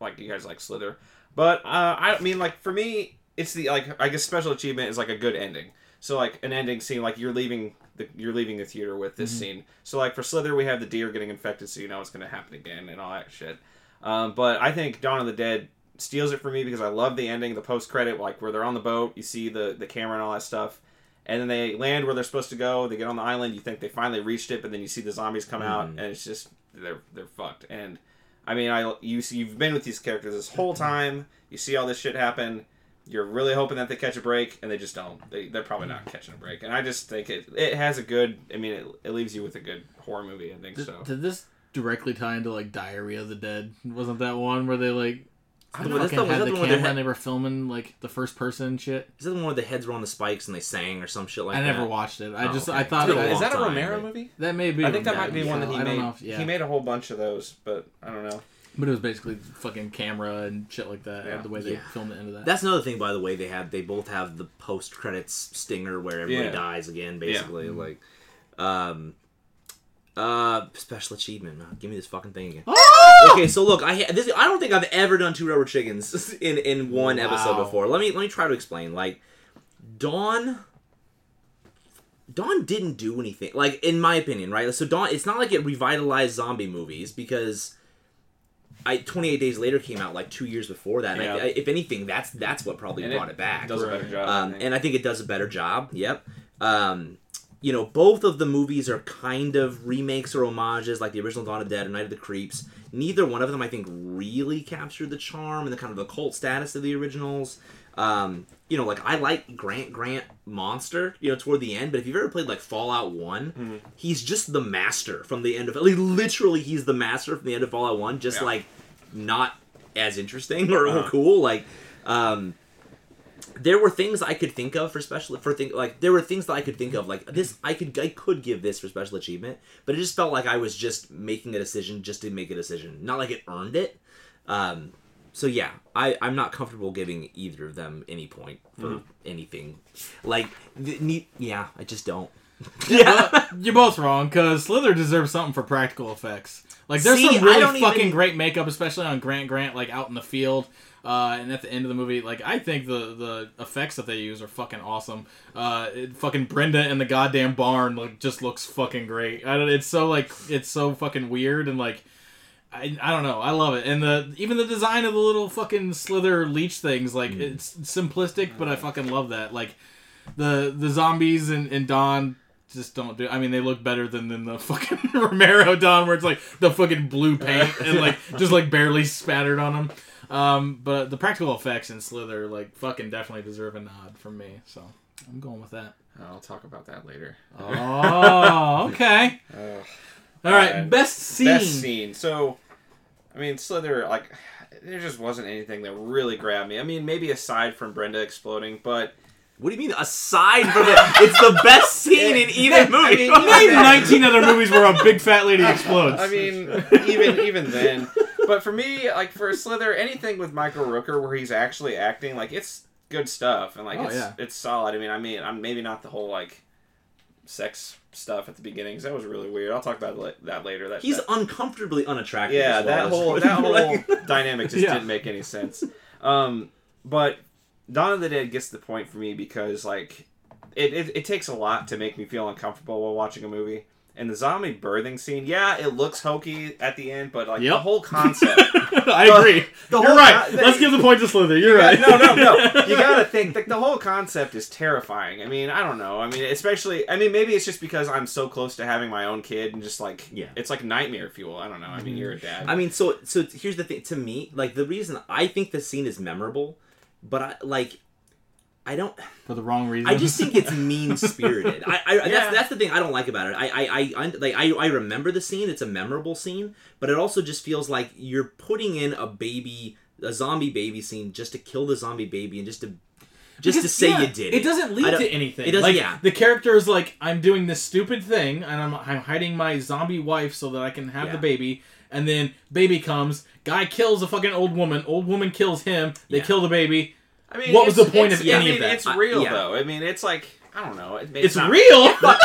Like, you guys like Slither. But, uh, I mean, like, for me... It's the, like, I guess special achievement is, like, a good ending. So, like, an ending scene, like, you're leaving the you're leaving the theater with this mm-hmm. scene. So, like, for Slither, we have the deer getting infected, so you know it's going to happen again and all that shit. Um, but I think Dawn of the Dead steals it for me because I love the ending, the post-credit, like, where they're on the boat, you see the, the camera and all that stuff. And then they land where they're supposed to go, they get on the island, you think they finally reached it, but then you see the zombies come mm-hmm. out, and it's just, they're they're fucked. And, I mean, I you, you've been with these characters this whole time, you see all this shit happen... You're really hoping that they catch a break, and they just don't. They, they're probably not catching a break. And I just think it it has a good... I mean, it, it leaves you with a good horror movie, I think, did, so. Did this directly tie into, like, Diary of the Dead? Wasn't that one where they, like... I don't the know, fucking that's the, had that's the, the camera head... and they were filming, like, the first person shit? Is that the one where the heads were on the spikes and they sang or some shit like I that? I never watched it. I oh, just... Okay. I thought... That, is that a Romero movie? movie? That may be. I think that might be yeah, one that he I made. Don't know if, yeah. He made a whole bunch of those, but I don't know. But it was basically fucking camera and shit like that, yeah. the way they yeah. filmed the end of that. That's another thing, by the way, they have. They both have the post-credits stinger where everybody yeah. dies again, basically. Yeah. Like, um, uh, special achievement. Oh, give me this fucking thing again. Oh! Okay, so look, I this, I don't think I've ever done two rubber chickens in, in one wow. episode before. Let me let me try to explain. Like, Dawn... Dawn didn't do anything. Like, in my opinion, right? So Dawn, it's not like it revitalized zombie movies, because... I, twenty-eight Days Later came out like two years before that. And yeah. I, I, if anything, that's that's what probably and brought it, it back. It does a better job. Um, I and I think it does a better job. Yep. Um, you know, both of the movies are kind of remakes or homages, like the original Dawn of the Dead and Night of the Creeps. Neither one of them, I think, really captured the charm and the kind of the cult status of the originals. Um, you know, like, I like Grant Grant Monster, you know, toward the end, but if you've ever played, like, Fallout one, mm-hmm. he's just the master from the end of... Like, literally, he's the master from the end of Fallout one, just, yeah. like, not as interesting or uh-huh. cool. Like, um... There were things I could think of for special for thing like there were things that I could think of like this I could I could give this for special achievement, but it just felt like I was just making a decision just to make a decision, not like it earned it. Um, so yeah, I I'm not comfortable giving either of them any point for mm-hmm. anything. Like th- ne- yeah, I just don't. Yeah, well, you're both wrong because Slither deserves something for practical effects. Like there's See, some really fucking even... great makeup, especially on Grant Grant, like out in the field. Uh, and at the end of the movie, like, I think the, the effects that they use are fucking awesome. Uh, it, fucking Brenda and the goddamn barn, like, just looks fucking great. I don't, it's so, like, it's so fucking weird, and, like, I, I don't know, I love it. And the, even the design of the little fucking Slither leech things, like, mm. it's simplistic, but I fucking love that. Like, the, the zombies and, and Dawn... just don't do I mean they look better than, than the fucking Romero Dawn where it's like the fucking blue paint and like just like barely spattered on them, um, but the practical effects in Slither like fucking definitely deserve a nod from me, so I'm going with that. I'll talk about that later. Oh okay. uh, alright uh, best scene best scene so I mean Slither, like there just wasn't anything that really grabbed me. I mean maybe aside from Brenda exploding, but what do you mean, aside from it? It's the best scene in either movie. I mean, nineteen other movies where a big fat lady explodes. I mean, even even then. But for me, like, for Slither, anything with Michael Rooker where he's actually acting, like, it's good stuff. And, like, oh, it's yeah. it's solid. I mean, I mean, I'm maybe not the whole, like, sex stuff at the beginning. That was really weird. I'll talk about that later. That, he's that, uncomfortably unattractive. Yeah, that whole, that whole dynamic just yeah. didn't make any sense. Um, but... Dawn of the Dead gets the point for me because, like, it, it, it takes a lot to make me feel uncomfortable while watching a movie. And the zombie birthing scene, yeah, it looks hokey at the end, but like yep. the whole concept. I the, agree. The You're right. Con- Let's they, give the point to Slither. You're yeah, right. No, no, no. You gotta think. Like, the whole concept is terrifying. I mean, I don't know. I mean, especially. I mean, maybe it's just because I'm so close to having my own kid, and just like, yeah. it's like nightmare fuel. I don't know. I mean, you're a dad. I mean, so so here's the thing. To me, like the reason I think this scene is memorable, but I like. I don't... For the wrong reason. I just think it's mean-spirited. I, I, yeah. That's that's the thing I don't like about it. I I, I, like, I I remember the scene. It's a memorable scene. But it also just feels like you're putting in a baby, a zombie baby scene just to kill the zombie baby and just to just because, to say yeah, you did it. It doesn't lead to anything. It doesn't, like, yeah. The character is like, I'm doing this stupid thing, and I'm, I'm hiding my zombie wife so that I can have yeah. the baby. And then baby comes. Guy kills a fucking old woman. Old woman kills him. They yeah. kill the baby. I mean, what was the point of yeah, any I mean, of that? It's real, uh, yeah. though. I mean, it's like, I don't know. It, it's it's not, real? But,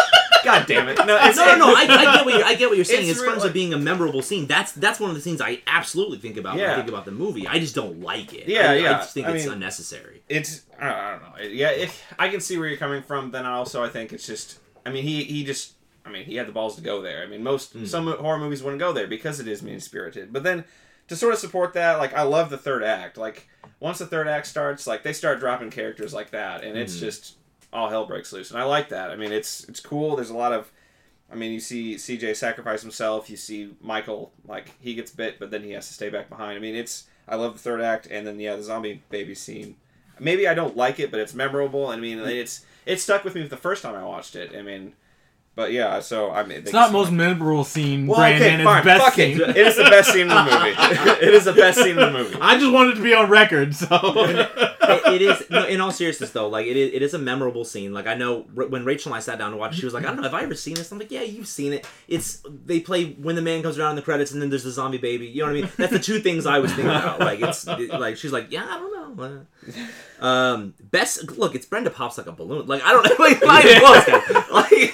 God damn it. No, it's, no, no. no. I, I, get what you're, I get what you're saying. It's as far as it being a memorable scene, that's that's one of the things I absolutely think about yeah. when I think about the movie. I just don't like it. Yeah, I, yeah. I just think I it's mean, unnecessary. It's, I don't, I don't know. It, yeah, it, I can see where you're coming from. Then also, I think it's just, I mean, he, he just, I mean, he had the balls to go there. I mean, most, mm. some horror movies wouldn't go there because it is mean-spirited. But then, to sort of support that, like, I love the third act. Like, once the third act starts, like, they start dropping characters like that, and it's mm. just all hell breaks loose. And I like that. I mean, it's it's cool. There's a lot of, I mean, you see C J sacrifice himself. You see Michael, like, he gets bit, but then he has to stay back behind. I mean, it's, I love the third act, and then, yeah, the zombie baby scene. Maybe I don't like it, but it's memorable. I mean, it's it stuck with me the first time I watched it. I mean... But yeah, so I mean, it's not most memorable scene, well, Brandon. Okay, fine. It's best Fuck scene. It. It is the best scene in the movie. It is the best scene in the movie. I just wanted to be on record, so it, it is. No, in all seriousness, though, like it is, it is a memorable scene. Like I know when Rachel and I sat down to watch, she was like, "I don't know, have I ever seen this?" I'm like, "Yeah, you've seen it." It's they play When the Man Comes Around in the credits, and then there's the zombie baby. You know what I mean? That's the two things I was thinking about. Like it's like she's like, "Yeah, I don't know." Um, best look, it's Brenda pops like a balloon. Like I don't know, like not even close. Like.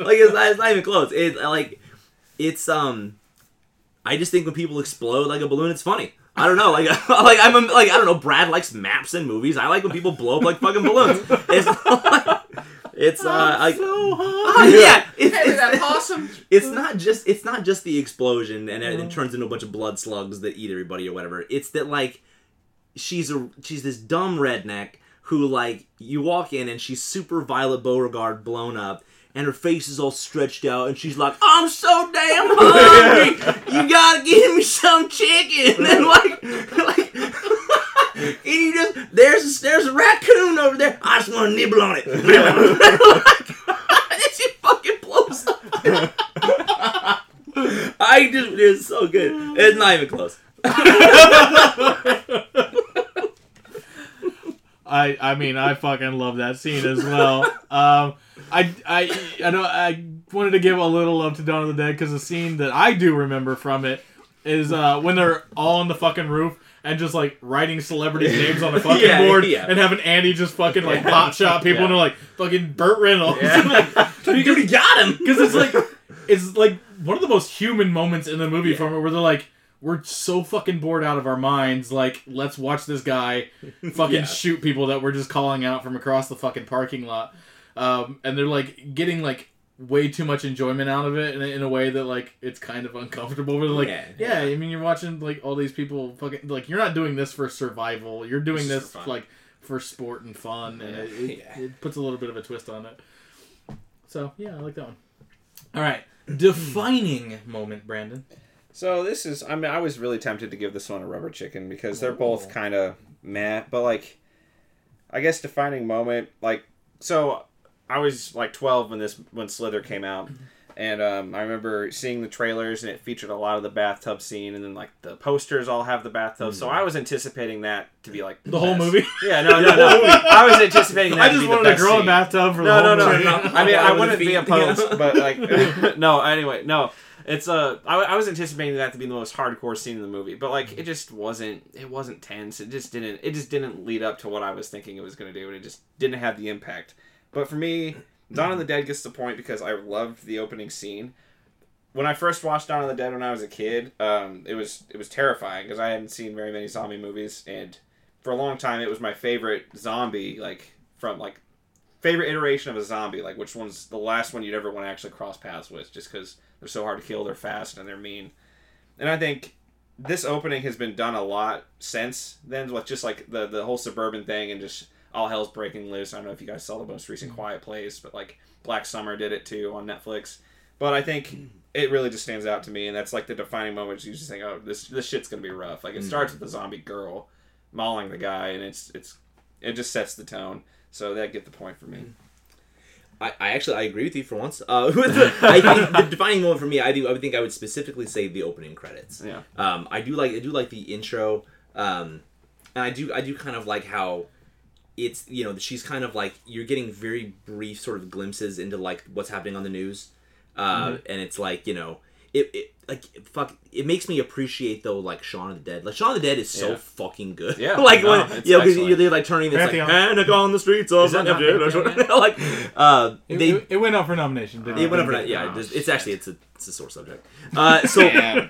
Like, it's not, it's not even close. It's, like, it's, um... I just think when people explode like a balloon, it's funny. I don't know. Like, like I'm a, like I don't know. Brad likes maps and movies. I like when people blow up like fucking balloons. It's, like, it's uh... I'm like, so hot. Oh, yeah. It's, hey, it's, that awesome? It's not just, it's not just the explosion and it, it turns into a bunch of blood slugs that eat everybody or whatever. It's that, like, she's a she's this dumb redneck who, like, you walk in and she's super Violet Beauregard blown up. And her face is all stretched out, and she's like, "I'm so damn hungry! Yeah. You gotta give me some chicken!" And like, like, and you just there's there's a raccoon over there. I just want to nibble on it. And she fucking blows up. I just it's so good. It's not even close. I I mean I fucking love that scene as well. Um. I I I know I wanted to give a little love to Dawn of the Dead because the scene that I do remember from it is uh, when they're all on the fucking roof and just like writing celebrity names on the fucking yeah, board yeah. and having Andy just fucking like pop shot people yeah. and they're like fucking Burt Reynolds. Yeah. Like, dude, he got him because it's like it's like one of the most human moments in the movie yeah. from it where they're like. We're so fucking bored out of our minds, like, let's watch this guy fucking yeah. shoot people that we're just calling out from across the fucking parking lot. Um, and they're, like, getting, like, way too much enjoyment out of it in a, in a way that, like, it's kind of uncomfortable. But, like, yeah, yeah, yeah, I mean, you're watching, like, all these people fucking... Like, you're not doing this for survival. You're doing this, for like, for sport and fun. And it, it, yeah. it puts a little bit of a twist on it. So, yeah, I like that one. All right. Defining moment, Brandon. So this is, I mean, I was really tempted to give this one a rubber chicken because they're both kind of meh, but like, I guess defining moment, like, so I was like twelve when this, when Slither came out and um, I remember seeing the trailers and it featured a lot of the bathtub scene and then like the posters all have the bathtub. Mm-hmm. So I was anticipating that to be like the, the whole movie. Yeah, no, no, no. I was anticipating that I just to be wanted the best to grow scene. A bathtub for no, the whole no, no, movie. No, no, no. I mean, I wouldn't be opposed, yeah. but like, no, anyway, no. It's a. I, I was anticipating that to be the most hardcore scene in the movie, but like it just wasn't. It wasn't tense. It just didn't. It just didn't lead up to what I was thinking it was going to do, and it just didn't have the impact. But for me, Dawn of the Dead gets the point because I loved the opening scene. When I first watched Dawn of the Dead when I was a kid, um, it was it was terrifying because I hadn't seen very many zombie movies, and for a long time it was my favorite zombie, like from like favorite iteration of a zombie? Like, which one's the last one you'd ever want to actually cross paths with, just because they're so hard to kill, they're fast, and they're mean. And I think this opening has been done a lot since then, with just, like, the, the whole suburban thing and just all hell's breaking loose. I don't know if you guys saw the most recent Quiet Place, but, like, Black Summer did it, too, on Netflix. But I think it really just stands out to me, and that's, like, the defining moment. You just think, oh, this this shit's going to be rough. Like, it starts with the zombie girl mauling the guy, and it's it's it just sets the tone. So that get the point for me. I, I actually I agree with you for once. Uh, I think the defining moment for me, I do I would think I would specifically say the opening credits. Yeah. Um, I do like I do like the intro, um, and I do I do kind of like how it's, you know, she's kind of like, you're getting very brief sort of glimpses into, like, what's happening on the news, uh, mm-hmm. and it's like, you know, it, it like fuck it makes me appreciate, though, like, Shaun of the Dead. Like, Shaun of the Dead is so yeah. fucking good. Yeah, like no, when you know, because you're like turning this Pantheon. Like panic on the streets of Pantheon, like uh, it, they it, it went up for nomination. Didn't it, it went up for nomination. Yeah, oh, it's, it's actually it's a it's a sore subject. Uh, so yeah.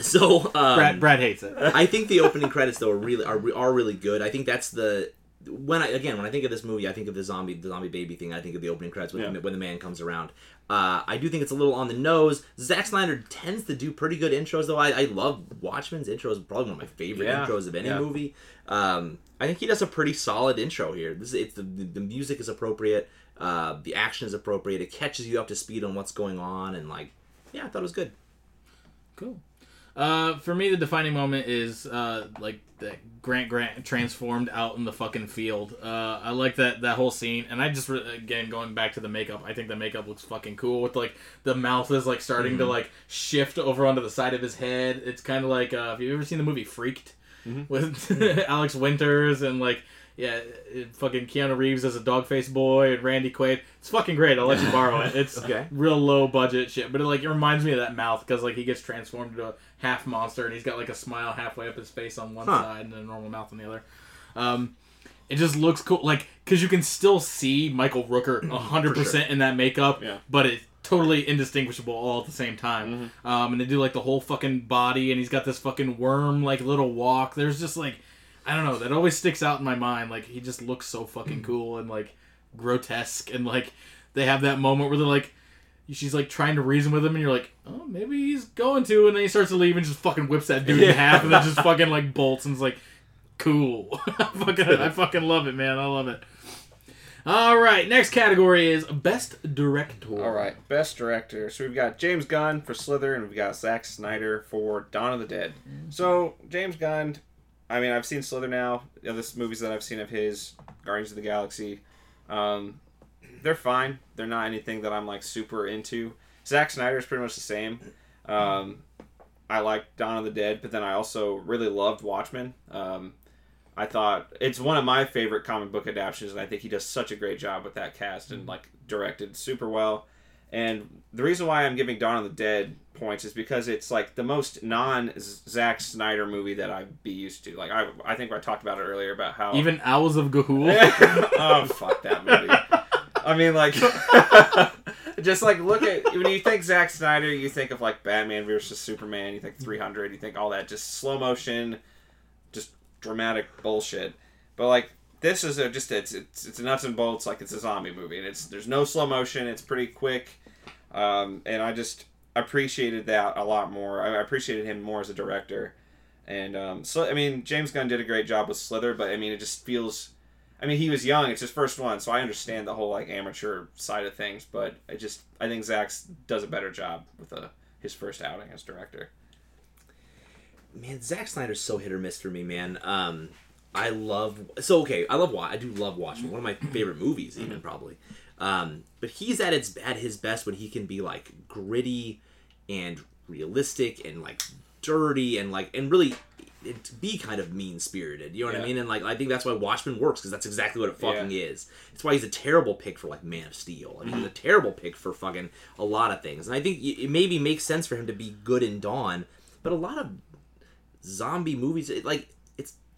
so um, Brad Brad hates it. I think the opening credits, though, are really are are really good. I think that's the when I again when I think of this movie, I think of the zombie the zombie baby thing. I think of the opening credits with yeah. the, when the man comes around. Uh, I do think it's a little on the nose. Zack Snyder tends to do pretty good intros, though. I, I love Watchmen's intros. Probably one of my favorite yeah, intros of any yeah. movie. Um, I think he does a pretty solid intro here. This it's the, the music is appropriate. Uh, the action is appropriate. It catches you up to speed on what's going on. And, like, yeah, I thought it was good. Cool. Uh, for me, the defining moment is, uh, like, that Grant Grant transformed out in the fucking field. Uh, I like that, that whole scene. And I just, re- again, going back to the makeup, I think the makeup looks fucking cool with, like, the mouth is, like, starting mm-hmm. to, like, shift over onto the side of his head. It's kind of like, uh, have you ever seen the movie Freaked? Mm-hmm. With Alex Winters and, like, yeah, it, fucking Keanu Reeves as a dog-faced boy and Randy Quaid. It's fucking great. I'll let you borrow it. It's okay. Real low-budget shit. But it, like, it reminds me of that mouth because, like, he gets transformed into a half-monster and he's got, like, a smile halfway up his face on one huh. side and a normal mouth on the other. Um, it just looks cool. Like, because you can still see Michael Rooker one hundred percent For sure. in that makeup, yeah. but it's totally indistinguishable all at the same time. Mm-hmm. Um, and they do, like, the whole fucking body and he's got this fucking worm, like, little walk. There's just, like... I don't know, that always sticks out in my mind. Like, he just looks so fucking cool and, like, grotesque. And, like, they have that moment where they're, like, she's, like, trying to reason with him. And you're like, oh, maybe he's going to. And then he starts to leave and just fucking whips that dude yeah. in half. And then just fucking, like, bolts. And it's like, cool. I, fucking, I fucking love it, man. I love it. All right, next category is Best Director. All right, Best Director. So we've got James Gunn for Slither. And we've got Zack Snyder for Dawn of the Dead. So, James Gunn... I mean, I've seen Slither now. You know, the movies that I've seen of his, Guardians of the Galaxy, um, they're fine. They're not anything that I'm, like, super into. Zack Snyder's pretty much the same. Um, I liked Dawn of the Dead, but then I also really loved Watchmen. Um, I thought it's one of my favorite comic book adaptations, and I think he does such a great job with that cast and, like, directed super well. And the reason why I'm giving Dawn of the Dead points is because it's, like, the most non-Zack Snyder movie that I'd be used to. Like, I I think I talked about it earlier about how... Even Owls of Ga'Hoole? Oh, fuck that movie. I mean, like... just, like, look at... When you think Zack Snyder, you think of, like, Batman versus Superman, you think three hundred, you think all that. Just slow motion, just dramatic bullshit. But, like... This is a, just it's, it's it's nuts and bolts, like, it's a zombie movie, and it's there's no slow motion. It's pretty quick, um, and I just appreciated that a lot more. I appreciated him more as a director, and um, so I mean, James Gunn did a great job with Slither, but I mean, it just feels. I mean, he was young; it's his first one, so I understand the whole, like, amateur side of things. But I just I think Zack does a better job with a, his first outing as director. Man, Zack Snyder's so hit or miss for me, man. Um... I love so okay. I love I do love Watchmen. One of my favorite movies, even probably. Um, but he's at its at his best when he can be, like, gritty and realistic and, like, dirty and, like, and really it, be kind of mean spirited. You know what yeah. I mean? And, like, I think that's why Watchmen works, because that's exactly what it fucking yeah. is. It's why he's a terrible pick for, like, Man of Steel. I mean, he's a terrible pick for fucking a lot of things. And I think it maybe makes sense for him to be good in Dawn, but a lot of zombie movies, it, like.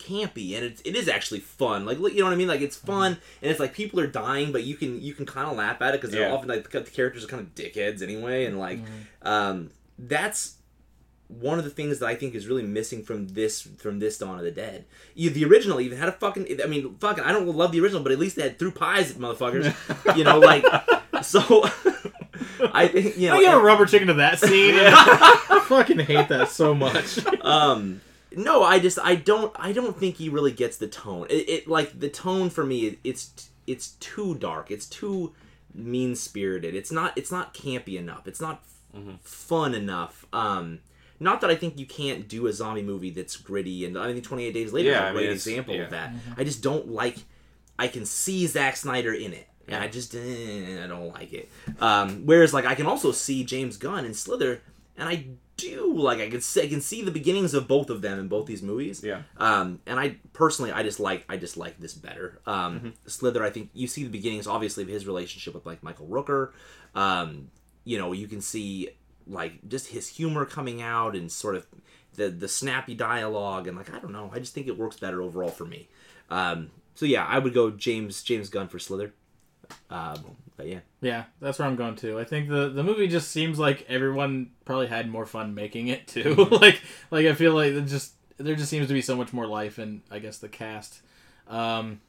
Campy, and it's, it is actually fun, like, you know what I mean, like, it's fun, and it's like people are dying, but you can you can kind of laugh at it because they're yeah. often, like, the characters are kind of dickheads anyway, and, like, mm-hmm. um that's one of the things that I think is really missing from this from this Dawn of the Dead. The original even had a fucking... I mean, fucking, I don't love the original, but at least they had through pies, motherfuckers. You know, like... So... I think, you know... I got a rubber chicken to that scene. I fucking hate that so much. Um... No, I just I don't I don't think he really gets the tone. It, it like the tone for me. It, it's it's too dark. It's too mean spirited. It's not it's not campy enough. It's not mm-hmm. fun enough. Um, not that I think you can't do a zombie movie that's gritty. And I think twenty-eight Days Later yeah, is a great I mean, example yeah. of that. Mm-hmm. I just don't like. I can see Zack Snyder in it, and yeah. I just eh, I don't like it. Um, whereas like I can also see James Gunn in Slither, and I. do like I can see I can see the beginnings of both of them in both these movies. Yeah. Um, and I personally I just like I just like this better. Um, mm-hmm. Slither, I think you see the beginnings obviously of his relationship with like Michael Rooker. Um, you know, you can see like just his humor coming out and sort of the the snappy dialogue and like I don't know, I just think it works better overall for me. Um, so yeah, I would go James James Gunn for Slither. Um, but yeah. Yeah, that's where I'm going to. I think the, the movie just seems like everyone probably had more fun making it too. Mm-hmm. like like I feel like just there just seems to be so much more life in I guess the cast. Um,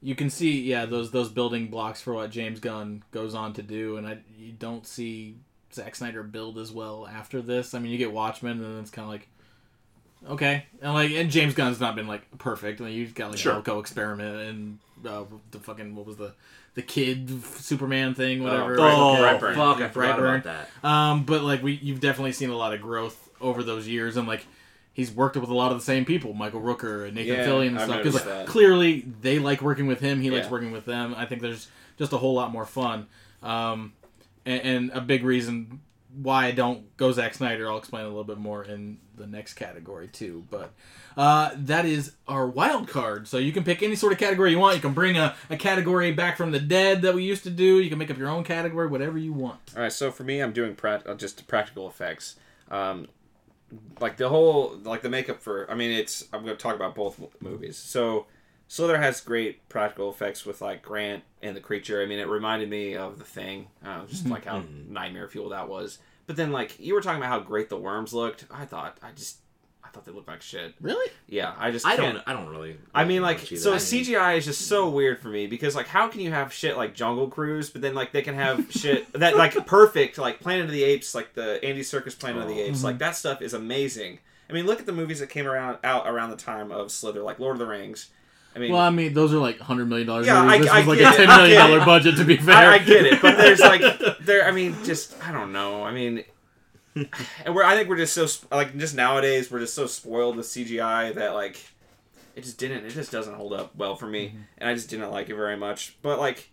you can see yeah, those those building blocks for what James Gunn goes on to do, and I you don't see Zack Snyder build as well after this. I mean, you get Watchmen and it's kind of like okay. And like and James Gunn's not been like perfect. I mean, you've got like sure. Elko Experiment and uh, the fucking what was the the kid Superman thing, whatever. Oh, oh Brightburn. Fuck, I forgot Brightburn. about that. Um, but like we, you've definitely seen a lot of growth over those years, and like he's worked with a lot of the same people, Michael Rooker and Nathan yeah, Fillion and I've stuff. Because like that. Clearly they like working with him, he yeah. likes working with them. I think there's just a whole lot more fun, um, and, and a big reason why I don't go Zack Snyder. I'll explain a little bit more in the next category too. But uh, that is our wild card. So you can pick any sort of category you want. You can bring a, a category back from the dead that we used to do. You can make up your own category, whatever you want. All right. So for me, I'm doing pra- just practical effects. Um, like the whole, like the makeup for, I mean, it's, I'm going to talk about both movies. So Slither has great practical effects with like Grant and the creature. I mean, it reminded me of The Thing, uh, just like how nightmare fuel that was. But then, like, you were talking about how great the worms looked. I thought, I just, I thought they looked like shit. Really? Yeah, I just I can't. don't, I don't really. really I mean, like, so C G I is just so weird for me because, like, how can you have shit like Jungle Cruise, but then, like, they can have shit that, like, perfect, like, Planet of the Apes, like, the Andy Serkis Planet oh. of the Apes. Like, that stuff is amazing. I mean, look at the movies that came around out around the time of Slither, like Lord of the Rings. I mean, well, I mean, those are like one hundred million dollars yeah, movies. This I, I was like a ten million dollars budget, to be fair. I, I get it, but there's like, there. I mean, just, I don't know. I mean, and we're, I think we're just so, like, just nowadays, we're just so spoiled with C G I that, like, it just didn't, it just doesn't hold up well for me, mm-hmm. and I just didn't like it very much. But, like,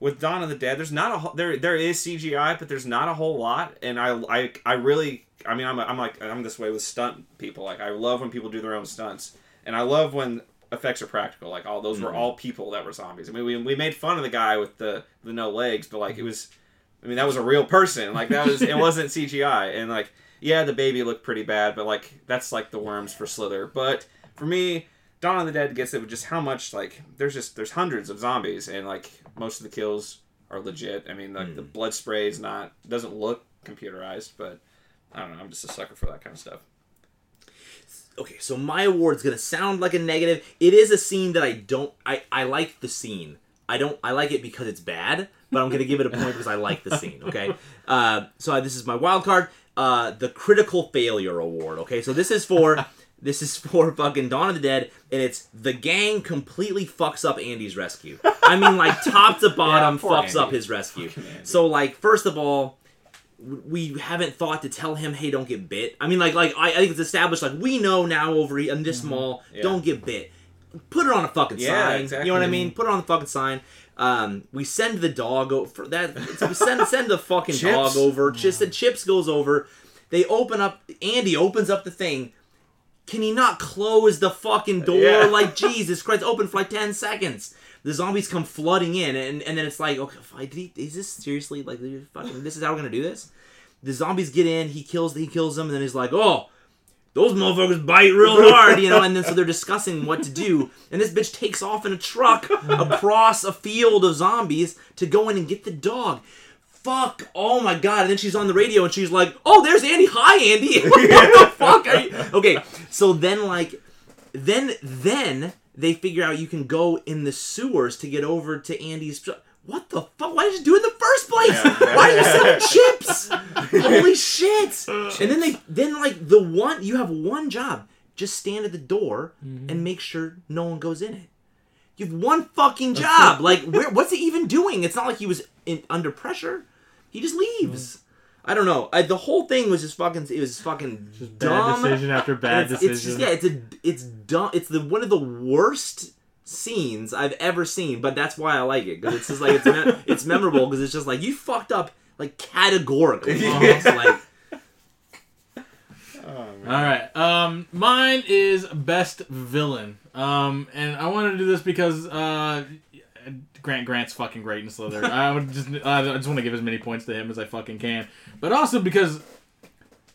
with Dawn of the Dead, there's not a, there there is C G I, but there's not a whole lot, and I, I, I really, I mean, I'm, I'm like, I'm this way with stunt people. Like, I love when people do their own stunts, and I love when effects are practical. Like, all those mm-hmm. were all people that were zombies. I mean, we we made fun of the guy with the, the no legs, but like it was, I mean, that was a real person. Like, that was it wasn't C G I. And like, yeah, the baby looked pretty bad, but like that's like the worms for Slither. But for me, Dawn of the Dead gets it with just how much like there's just there's hundreds of zombies, and like most of the kills are legit. I mean, like mm. the blood spray is not doesn't look computerized, but I don't know. I'm just a sucker for that kind of stuff. Okay, so my award's gonna sound like a negative. It is a scene that I don't... I, I like the scene. I don't... I like it because it's bad, but I'm gonna give it a point because I like the scene, okay? Uh, so I, this is my wild card. Uh, the Critical Failure Award, okay? So this is for... This is for fucking Dawn of the Dead, and it's the gang completely fucks up Andy's rescue. I mean, like, top to bottom yeah, fucks Andy. up his rescue. So, like, first of all... we haven't thought to tell him, hey, don't get bit. I mean, like, like I, I think it's established, like, we know now over in this mm-hmm. mall, yeah. don't get bit. Put it on a fucking yeah, sign. Exactly. You know what I mean? Put it on the fucking sign. Um, we send the dog over. For that, so we send send the fucking chips. dog over. Yeah. Just the Chips goes over. They open up. Andy opens up the thing. Can he not close the fucking door? Yeah. Like, Jesus Christ, open for like ten seconds. The zombies come flooding in, and, and then it's like, okay, did he, is this seriously, like, fucking, this is how we're gonna do this? The zombies get in, he kills he kills them, and then he's like, oh, those motherfuckers bite real hard, you know, and then so they're discussing what to do, and this bitch takes off in a truck across a field of zombies to go in and get the dog. fuck? Oh my god. And then she's on the radio and she's like, oh, there's Andy. Hi, Andy. What the fuck are you? Okay. So then like, then, then they figure out you can go in the sewers to get over to Andy's. What the fuck? Why did you do it in the first place? Why are you selling chips? Holy shit. Chips. And then they, then like the one, you have one job. Just stand at the door mm-hmm. and make sure no one goes in it. You have one fucking job. Like, where, what's he even doing? It's not like he was in, under pressure. He just leaves. Mm. I don't know. I, the whole thing was just fucking. It was fucking just dumb. Bad decision after bad it's, decision. It's just, yeah, it's a, it's dumb. It's the one of the worst scenes I've ever seen. But that's why I like it, because it's just like it's me- it's memorable because it's just like you fucked up like categorically. Yeah. Like. Oh, man. All right. Um, mine is best villain. Um, and I wanted to do this because uh, Grant Grant's fucking great in Slither. I would just I just want to give as many points to him as I fucking can. But also because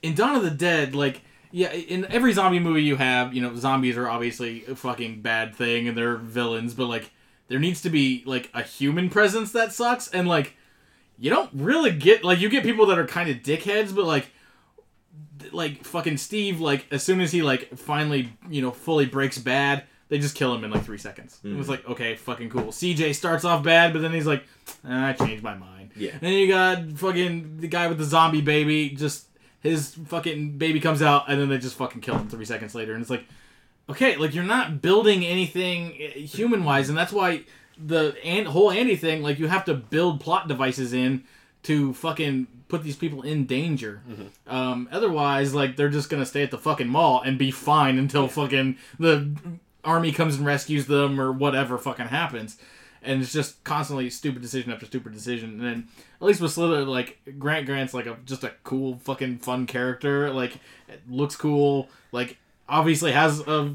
in Dawn of the Dead, like, yeah, in every zombie movie you have, you know, zombies are obviously a fucking bad thing and they're villains, but like there needs to be like a human presence that sucks, and like you don't really get, like, you get people that are kind of dickheads, but like like fucking Steve, like as soon as he like finally, you know, fully breaks bad, they just kill him in like three seconds. Mm. It was like, okay, fucking cool. C J starts off bad, but then he's like, ah, I changed my mind. Yeah. And then you got fucking the guy with the zombie baby. Just his fucking baby comes out, and then they just fucking kill him three seconds later. And it's like, okay, like you're not building anything human wise, and that's why the and whole Andy thing, like you have to build plot devices in to fucking put these people in danger. Mm-hmm. Um, otherwise, like, they're just gonna stay at the fucking mall and be fine until fucking the army comes and rescues them or whatever fucking happens. And it's just constantly stupid decision after stupid decision. And then, at least with Slither, like, Grant Grant's, like, a just a cool fucking fun character. Like, looks cool. Like, obviously has a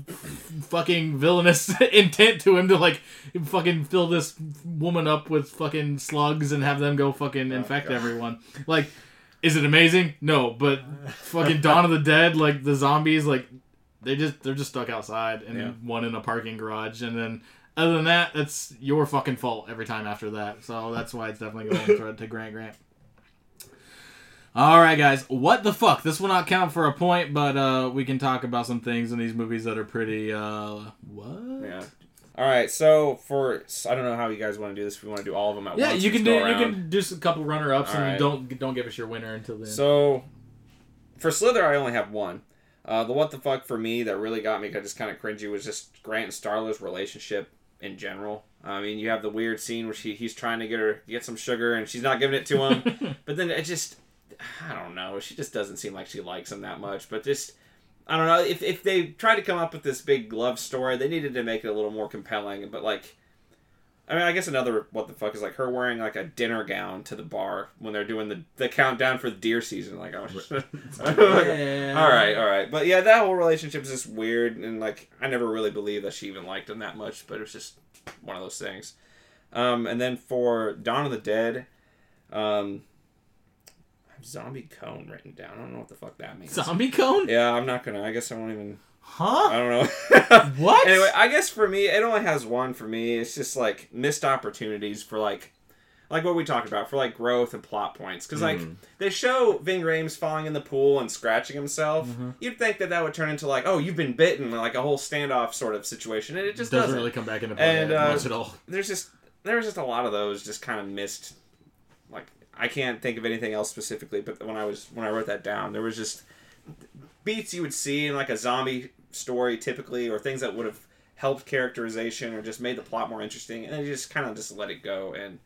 fucking villainous intent to him to, like, fucking fill this woman up with fucking slugs and have them go fucking oh, infect God. everyone. Like, is it amazing? No, but fucking Dawn of the Dead, like, the zombies, like, they just, they're just stuck outside and yeah. one in a parking garage. And then, other than that, that's your fucking fault every time after that. So that's why it's definitely going to Grant Grant. Alright guys, what the fuck? This will not count for a point, but uh, we can talk about some things in these movies that are pretty, uh, what? Yeah. Alright, so for, I don't know how you guys want to do this, if we want to do all of them at yeah, once. Yeah, you can do around. you can do a couple runner-ups all and right. don't don't give us your winner until then. So, for Slither, I only have one. Uh, the what the fuck for me that really got me, because I just kind of cringy, was just Grant and Starla's relationship in general. I mean, you have the weird scene where she, he's trying to get her, get some sugar and she's not giving it to him, but then it just... I don't know. She just doesn't seem like she likes him that much. But just, I don't know. If if they tried to come up with this big love story, they needed to make it a little more compelling. But, like, I mean, I guess another what the fuck is, like, her wearing, like, a dinner gown to the bar when they're doing the, the countdown for the deer season. Like, oh, shit. yeah. All right, all right. But, yeah, that whole relationship is just weird. And, like, I never really believed that she even liked him that much. But it was just one of those things. Um, and then for Dawn of the Dead, um... zombie cone written down. I don't know what the fuck that means. Zombie cone? Yeah, I'm not gonna. I guess I won't even. Huh? I don't know. What? Anyway, I guess for me, it only has one for me. It's just like missed opportunities for like, like what we talked about for like growth and plot points. Because mm-hmm. like they show Ving Rhames falling in the pool and scratching himself. Mm-hmm. You'd think that that would turn into like, oh, you've been bitten, like a whole standoff sort of situation, and it just doesn't, doesn't. really come back into play and, uh, much at all. There's just there's just a lot of those just kind of missed, like. I can't think of anything else specifically, but when I was when I wrote that down, there was just beats you would see in like a zombie story typically, or things that would have helped characterization or just made the plot more interesting, and then you just kind of just let it go. And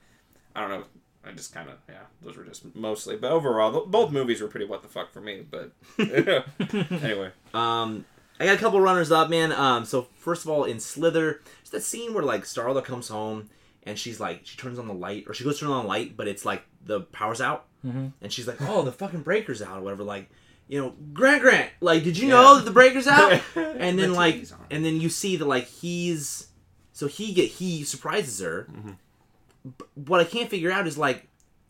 I don't know, I just kind of yeah, those were just mostly. But overall, th- both movies were pretty what the fuck for me. But anyway, um, I got a couple runners up, man. Um, so first of all, in Slither, it's that scene where like Starla comes home. And she's like, she turns on the light, or she goes to turn on the light, but it's like the power's out. Mm-hmm. And she's like, oh, the fucking breaker's out, or whatever. Like, you know, Grant Grant, like, did you yeah. know that the breaker's out? And then, like, and then you see that, like, he's, so he get he surprises her. Mm-hmm. But what I can't figure out is, like,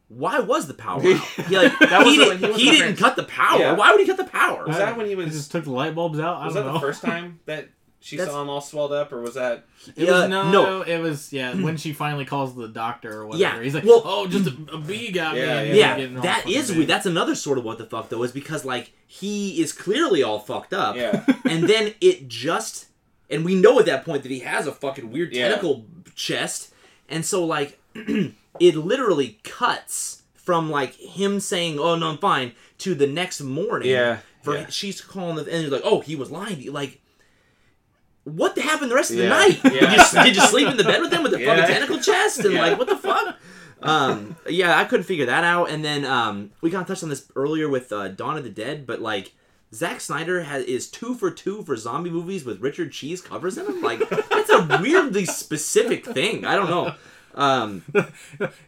why was the power out? He, like, that he, did, the, he, he didn't cut the power. Yeah. Why would he cut the power? Was that when he was, he just took the light bulbs out? I was don't that know. the first time that She That's... saw him all swelled up, or was that... It uh, was, no, no, it was, yeah, when she finally calls the doctor or whatever. Yeah. He's like, well, oh, just a, a bee got yeah, me. Yeah, yeah. that is weird. That's another sort of what the fuck, though, is because, like, he is clearly all fucked up. Yeah. And then it just... And we know at that point that he has a fucking weird tentacle yeah. chest. And so, like, it literally cuts from, like, him saying, oh, no, I'm fine, to the next morning. Yeah. For, yeah. She's calling the... And he's like, oh, he was lying to you. Like... What happened the rest of the yeah. night? Yeah. Did, you, did you sleep in the bed with them with a yeah. fucking tentacle chest? And yeah. like, what the fuck? Um, yeah, I couldn't figure that out. And then um, we kind of touched on this earlier with uh, Dawn of the Dead, but like, Zack Snyder has, is two for two for zombie movies with Richard Cheese covers in them. Like, that's a weirdly specific thing. I don't know. Um,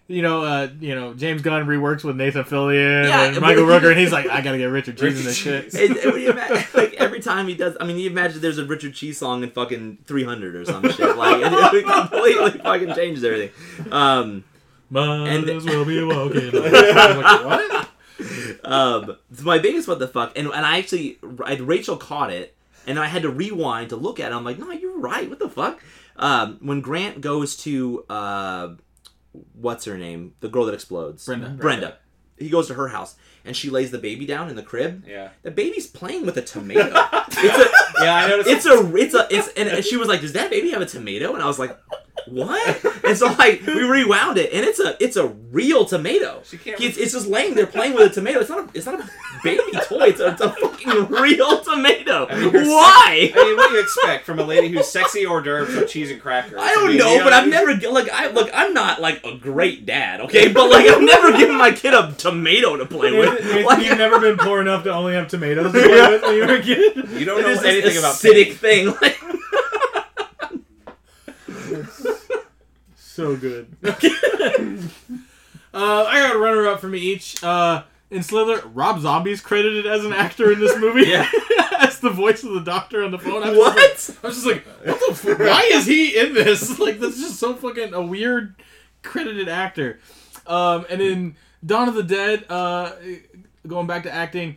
you know, uh, you know, James Gunn reworks with Nathan Fillion yeah, and Michael Rooker, and he's like, I gotta get Richard Cheese in this shit. It, it, imagine, like, every time he does, I mean, you imagine there's a Richard Cheese song in fucking three hundred or some shit. Like, it, it completely fucking changes everything. Um, Might and, as well be walking. Like, what? Um, so my biggest what the fuck, and and I actually, I, Rachel caught it, and I had to rewind to look at it. I'm like, no, you're right. What the fuck? Um, when Grant goes to, uh, what's her name? The girl that explodes. Brenda. Brenda. Brenda. He goes to her house, and she lays the baby down in the crib. Yeah. The baby's playing with a tomato. It's a, yeah, I noticed. It's a, it's a, it's, and she was like, does that baby have a tomato? And I was like, what? And so, like, we rewound it, and it's a, it's a real tomato. She can't. It's, it's just laying there playing with a tomato. It's not a, it's not a baby toy. It's a, it's a fucking real tomato. I mean, why? I mean, what do you expect from a lady who's sexy hors d'oeuvres with cheese and crackers? I don't I mean, know, you know, but I've never, like, I, look, I'm not, like, a great dad, okay? But, like, I've never given my kid a tomato to play with. You've, like, you've never been poor enough to only have tomatoes to play with when you were a kid? You don't know anything about acidic thing, like... So good. uh, I got a runner-up from each. Uh, in Slither, Rob Zombie's credited as an actor in this movie. Yeah. As the voice of the doctor on the phone. I was what? Just like, I was just like, what the fuck? Why is he in this? Like, that's just so fucking a weird credited actor. Um, and in Dawn of the Dead, uh, going back to acting...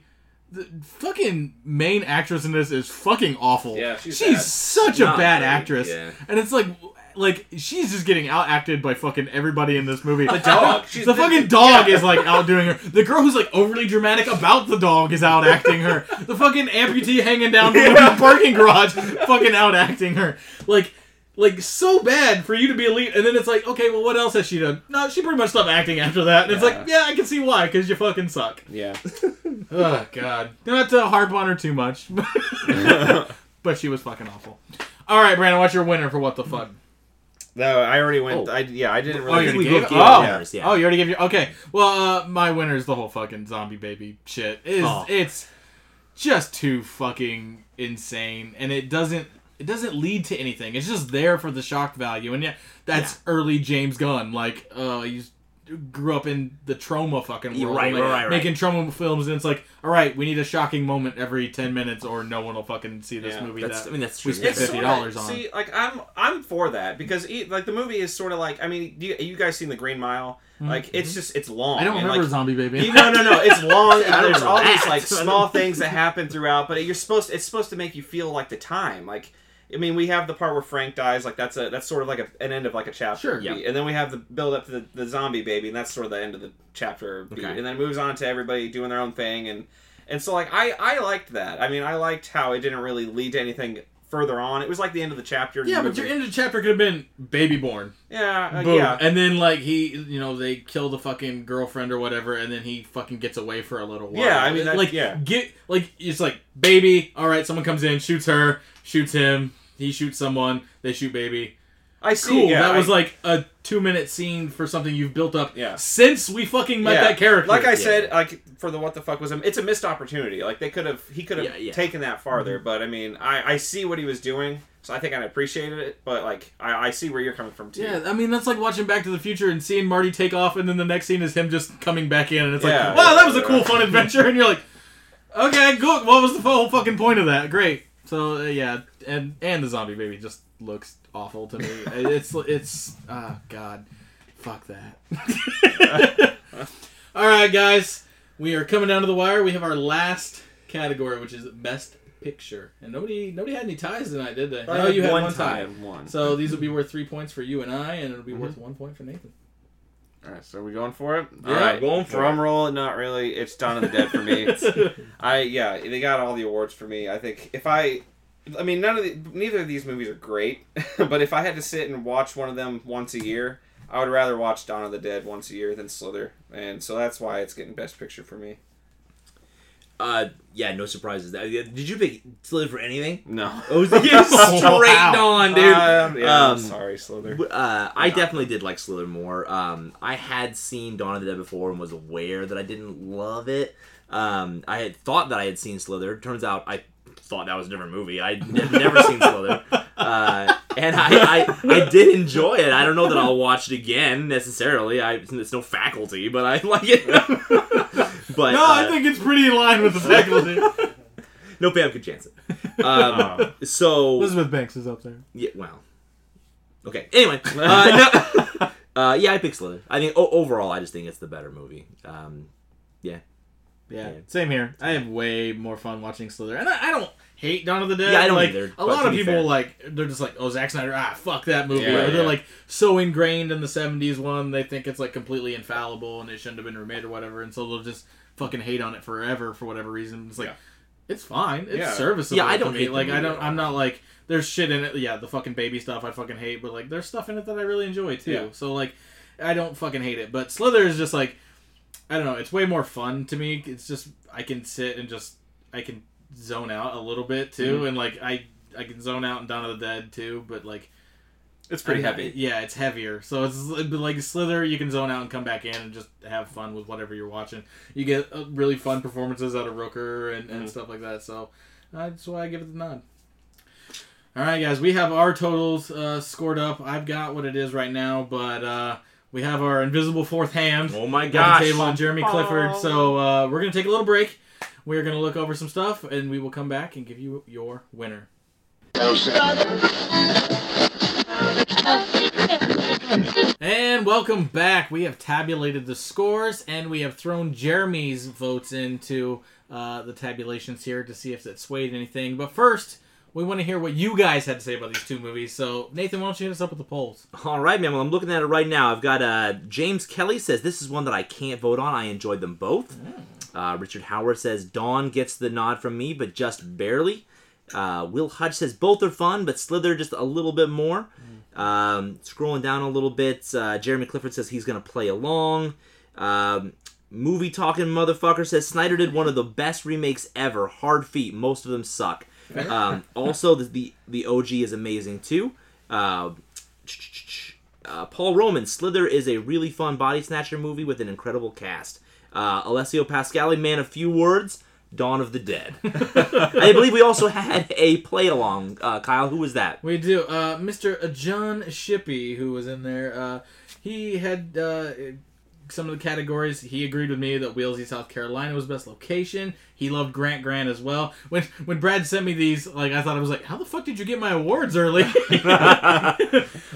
The fucking main actress in this is fucking awful. Yeah, she's, she's such a Not bad right. actress. Yeah. And it's like, like she's just getting out-acted by fucking everybody in this movie. The dog. She's the, the fucking dog yeah. is like outdoing her. The girl who's like overly dramatic about the dog is out-acting her. The fucking amputee hanging down from yeah. the parking garage fucking out-acting her. Like... Like, so bad for you to be a lead. And then it's like, okay, well, what else has she done? No, she pretty much stopped acting after that. And yeah. it's like, yeah, I can see why, because you fucking suck. Yeah. Oh, God. Not to harp on her too much. But she was fucking awful. All right, Brandon, what's your winner for what the fuck? No, I already went. Oh. I, yeah, I didn't really. Oh, you already gave oh. winners, yeah. Oh, you already gave your... Okay. Well, uh, my winner is the whole fucking zombie baby shit. It's, oh. it's just too fucking insane. And it doesn't... It doesn't lead to anything. It's just there for the shock value. And yeah, that's yeah. early James Gunn. Like, uh, he grew up in the trauma fucking world. Right, like, right, right. Making trauma films, and it's like, all right, we need a shocking moment every ten minutes or no one will fucking see this yeah, movie that's, that I mean, that's true. we spent fifty dollars on. See, like, I'm I'm for that. Because, he, like, the movie is sort of like, I mean, you, you guys seen The Green Mile? Like, mm-hmm. it's just, it's long. I don't and, remember like, Zombie Baby. No, no, no, it's long. And there's all these, like, small things that happen throughout. But you're supposed to, it's supposed to make you feel, like, the time. Like... I mean, we have the part where Frank dies, like that's a that's sort of like a, an end of like a chapter. Sure, yeah. And then we have the build up to the, the zombie baby, and that's sort of the end of the chapter. Okay. And then it moves on to everybody doing their own thing, and and so like I, I liked that. I mean, I liked how it didn't really lead to anything further on. It was like the end of the chapter. Yeah, but your end of the chapter could have been baby born. Yeah, uh, Boom. yeah. And then like he, you know, they kill the fucking girlfriend or whatever, and then he fucking gets away for a little while. Yeah, I mean, that, like yeah. get like it's like baby. All right, someone comes in, shoots her, shoots him. He shoots someone. They shoot baby. I see. Cool. Yeah, that I, was like a two-minute scene for something you've built up yeah. since we fucking met yeah. that character. Like I yeah. said, like for the what the fuck was him, it's a missed opportunity. Like they could have, he could have yeah, yeah. taken that farther. But I mean, I, I see what he was doing, so I think I appreciated it. But like, I, I see where you're coming from too. Yeah, I mean that's like watching Back to the Future and seeing Marty take off, and then the next scene is him just coming back in, and it's yeah, like, wow, that was a cool, right. fun adventure. And you're like, okay, cool. What was the whole fucking point of that? Great. So uh, yeah, and and the zombie baby just looks awful to me. It's it's ah oh, God, fuck that. All right, guys, we are coming down to the wire. We have our last category, which is best picture. And nobody nobody had any ties tonight, did they? I no, had you had one, one tie. One. So these will be worth three points for you and I, and it'll be mm-hmm. worth one point for Nathan. All right, so are we going for it? Yeah, all right, going for drum it. roll. Not really. It's Dawn of the Dead for me. I yeah, they got all the awards for me. I think if I, I mean, none of the, neither of these movies are great, but if I had to sit and watch one of them once a year, I would rather watch Dawn of the Dead once a year than Slither, and so that's why it's getting Best Picture for me. Uh, yeah, no surprises. Did you pick Slither for anything? No. It was like, yeah, straight wow. on, dude. Uh, yeah, um, I'm sorry, Slither. Uh, I yeah. definitely did like Slither more. Um, I had seen Dawn of the Dead before and was aware that I didn't love it. Um, I had thought that I had seen Slither. Turns out I thought that was a different movie. I had never seen Slither. Uh, and I, I, I did enjoy it. I don't know that I'll watch it again, necessarily. I It's no Faculty, but I like it. But, no, uh, I think it's pretty in line with the Faculty. No Pam could chance it. Um, oh. So Elizabeth Banks is up there. Yeah. Well. Okay. Anyway. Uh, no, uh, yeah, I picked Slither. I think o- overall, I just think it's the better movie. Um, yeah. yeah. Yeah. Same here. I have way more fun watching Slither, and I, I don't hate Dawn of the Dead. Yeah, I don't like, either. A lot of people fair. like they're just like, oh, Zack Snyder, ah, fuck that movie. Yeah, or yeah, they're yeah. like so ingrained in the seventies one, they think it's like completely infallible and it shouldn't have been remade or whatever, and so they'll just fucking hate on it forever for whatever reason. It's like yeah. it's fine. It's yeah. serviceable. Yeah, I don't hate like I don't I'm not like there's shit in it. Yeah, the fucking baby stuff I fucking hate, but like there's stuff in it that I really enjoy too. Yeah. So like I don't fucking hate it. But Slither is just like I don't know, it's way more fun to me. It's just I can sit and just I can zone out a little bit too mm-hmm. and like I I can zone out in Dawn of the Dead too, but like it's pretty I mean, heavy. Yeah, it's heavier. So it's like Slither, you can zone out and come back in and just have fun with whatever you're watching. You get really fun performances out of Rooker and, mm-hmm. and stuff like that. So uh, that's why I give it the nod. All right, guys. We have our totals uh, scored up. I've got what it is right now, but uh, we have our invisible fourth hand. Oh, my gosh. On the table on Jeremy Clifford. So uh, we're going to take a little break. We're going to look over some stuff, and we will come back and give you your winner. And welcome back. We have tabulated the scores, and we have thrown Jeremy's votes into uh, the tabulations here to see if that swayed anything. But first, we want to hear what you guys had to say about these two movies. So, Nathan, why don't you hit us up with the polls? All right, man. Well, I'm looking at it right now. I've got uh, James Kelly says, this is one that I can't vote on. I enjoyed them both. Mm. Uh, Richard Howard says, Dawn gets the nod from me, but just barely. Uh, Will Hutch says, both are fun, but Slither just a little bit more. Mm. Um, scrolling down a little bit, uh, Jeremy Clifford says he's going to play along. Um, movie Talking Motherfucker says, Snyder did one of the best remakes ever. Hard feat. Most of them suck. Um, also, the, the the O G is amazing, too. Uh, uh, Paul Roman, Slither is a really fun body snatcher movie with an incredible cast. Uh, Alessio Pascali, man of few words. Dawn of the Dead. I believe we also had a play-along. Uh, Kyle, who was that? We do. Uh, Mister John Shippey, who was in there, uh, he had uh, some of the categories. He agreed with me that Wheelsy, South Carolina was best location. He loved Grant Grant as well. When when Brad sent me these, like I thought I was like, how the fuck did you get my awards early?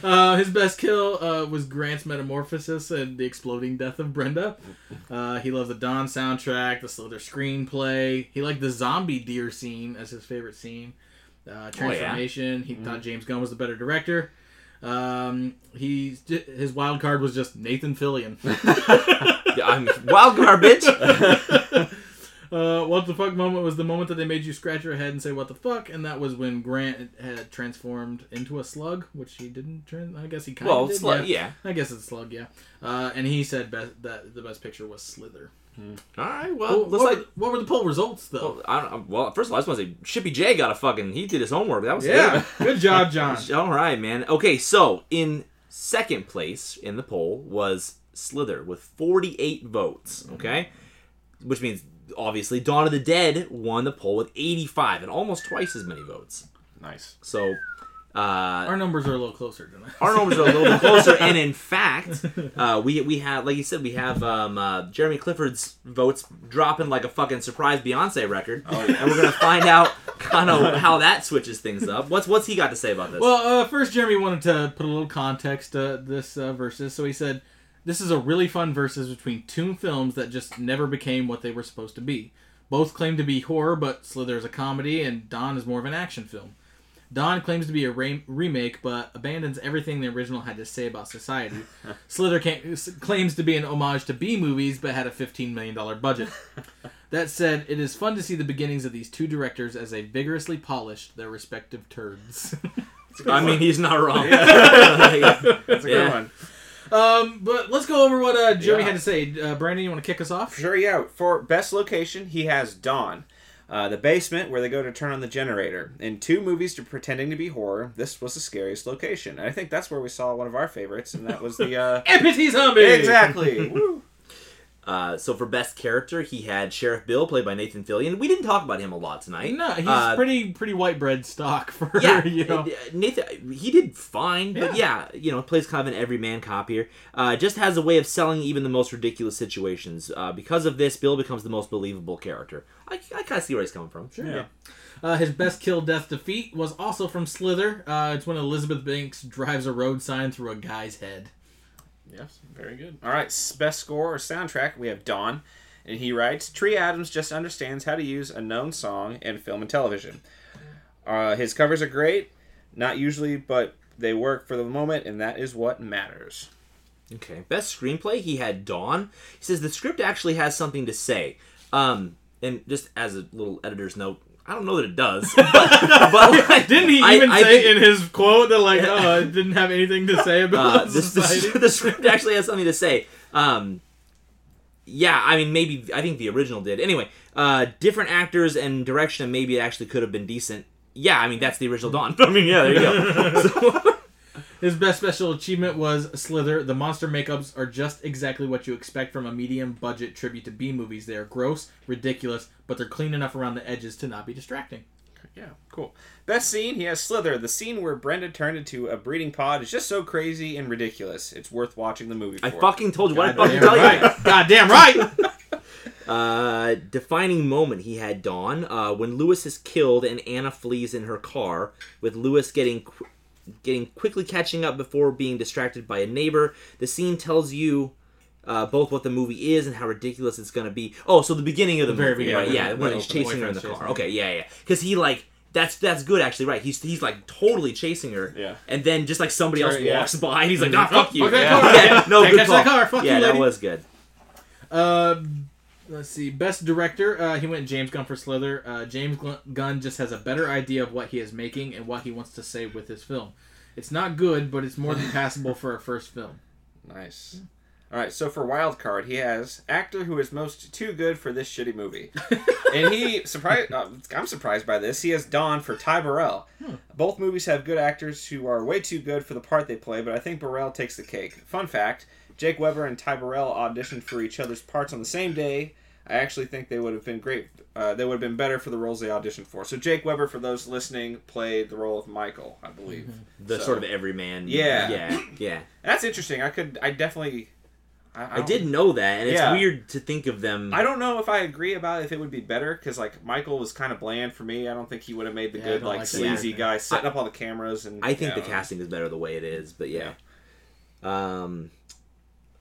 uh, his best kill uh, was Grant's Metamorphosis and the exploding death of Brenda. Uh, he loved the Dawn soundtrack, the Slither screenplay. He liked the zombie deer scene as his favorite scene. Uh, transformation. Oh, yeah. He mm-hmm. thought James Gunn was the better director. Um, he his wild card was just Nathan Fillion. yeah, I'm wild card, bitch. Uh, what the fuck moment was the moment that they made you scratch your head and say what the fuck, and that was when Grant had transformed into a slug, which he didn't turn. I guess he kind of well, did. Slug, yeah. yeah. I guess it's slug, yeah. Uh, and he said best, that the best picture was Slither. Hmm. All right, well, well looks what, like, were, what were the poll results though? Well, I don't, well, first of all, I just want to say Shippy J got a fucking. He did his homework. That was yeah. Good, good job, John. All right, man. Okay, so in second place in the poll was Slither with forty-eight votes. Okay, mm-hmm. which means. Obviously, Dawn of the Dead won the poll with eighty-five and almost twice as many votes. Nice. So, uh, our numbers are a little closer tonight. Our numbers are a little bit closer, and in fact, uh, we we have, like you said, we have um, uh, Jeremy Clifford's votes dropping like a fucking surprise Beyonce record, oh, yeah. and we're gonna find out kind of how that switches things up. What's what's he got to say about this? Well, uh, first, Jeremy wanted to put a little context to this uh, versus, so he said. This is a really fun versus between two films that just never became what they were supposed to be. Both claim to be horror, but Slither is a comedy, and Dawn is more of an action film. Dawn claims to be a re- remake, but abandons everything the original had to say about society. Slither can't, claims to be an homage to B-movies, but had a fifteen million dollars budget. That said, it is fun to see the beginnings of these two directors as they vigorously polished their respective turds. I mean, he's not wrong. Yeah. That's a good yeah. one. Um, but let's go over what uh, Jeremy yeah. had to say. Uh, Brandon, you want to kick us off? Sure, yeah. For best location, he has Dawn. Uh, the basement where they go to turn on the generator. In two movies to pretending to be horror, this was the scariest location. And I think that's where we saw one of our favorites, and that was the... Uh... Empty zombie! Exactly! Woo! Uh, so for best character, he had Sheriff Bill, played by Nathan Fillion. We didn't talk about him a lot tonight. No, he's uh, pretty pretty white bread stock for, yeah, you know. Nathan, he did fine, but yeah, yeah you know, plays kind of an everyman cop here. Uh, just has a way of selling even the most ridiculous situations. Uh, because of this, Bill becomes the most believable character. I, I kind of see where he's coming from. Sure. Yeah. Yeah. Uh, his best kill, death, defeat was also from Slither. Uh, it's when Elizabeth Banks drives a road sign through a guy's head. Yes, very good. All right, best score or soundtrack, we have Dawn, and he writes, Tree Adams just understands how to use a known song in film and television. Uh, his covers are great, not usually, but they work for the moment, and that is what matters. Okay, best screenplay, he had Dawn. He says the script actually has something to say. Um, and just as a little editor's note, I don't know that it does. But, but didn't he even I, I say think, in his quote that, like, oh, it didn't have anything to say about uh, this, society? The, the script actually has something to say. Um, yeah, I mean, maybe, I think the original did. Anyway, uh, different actors and direction, maybe it actually could have been decent. Yeah, I mean, that's the original Dawn. I mean, yeah, there you go. So, his best special achievement was Slither. The monster makeups are just exactly what you expect from a medium-budget tribute to B-movies. They are gross, ridiculous, but they're clean enough around the edges to not be distracting. Yeah, cool. Best scene, he has Slither. The scene where Brenda turned into a breeding pod is just so crazy and ridiculous. It's worth watching the movie for. I fucking told you what I fucking tell you. Goddamn right! Uh, defining moment, he had Dawn. Uh, when Lewis is killed and Anna flees in her car, with Lewis getting... Qu- getting quickly catching up before being distracted by a neighbor. The scene tells you uh, both what the movie is and how ridiculous it's going to be. Oh, so the beginning of the, the movie, very, right? Yeah, yeah, when he's chasing her in the car. Her. Okay, yeah, yeah. Because he, like, that's that's good, actually, right? He's, he's like, totally chasing her. Yeah. And then just, like, somebody sure, else yeah. walks by and he's like, nah, fuck you. Okay, yeah. Yeah. Yeah. No, good call. Car. Fuck yeah, you, that lady. Was good. Uh, let's see. Best director, uh, he went James Gunn for Slither. Uh, James Gunn just has a better idea of what he is making and what he wants to say with his film. It's not good, but it's more than passable for a first film. Nice. All right, so for Wildcard, he has actor who is most too good for this shitty movie. And he, surprised, uh, I'm surprised by this, he has Dawn for Ty Burrell. Hmm. Both movies have good actors who are way too good for the part they play, but I think Burrell takes the cake. Fun fact, Jake Weber and Ty Burrell auditioned for each other's parts on the same day. I actually think they would have been great. Uh, they would have been better for the roles they auditioned for. So Jake Weber, for those listening, played the role of Michael, I believe. Mm-hmm. The so, sort of everyman. Yeah, yeah, yeah. That's interesting. I could. I definitely. I, I, I did know that, and yeah. It's weird to think of them. I don't know if I agree about if it would be better because, like, Michael was kind of bland for me. I don't think he would have made the yeah, good, like, like sleazy guy I, setting up all the cameras and. I think you know. The casting is better the way it is, but yeah. yeah. Um.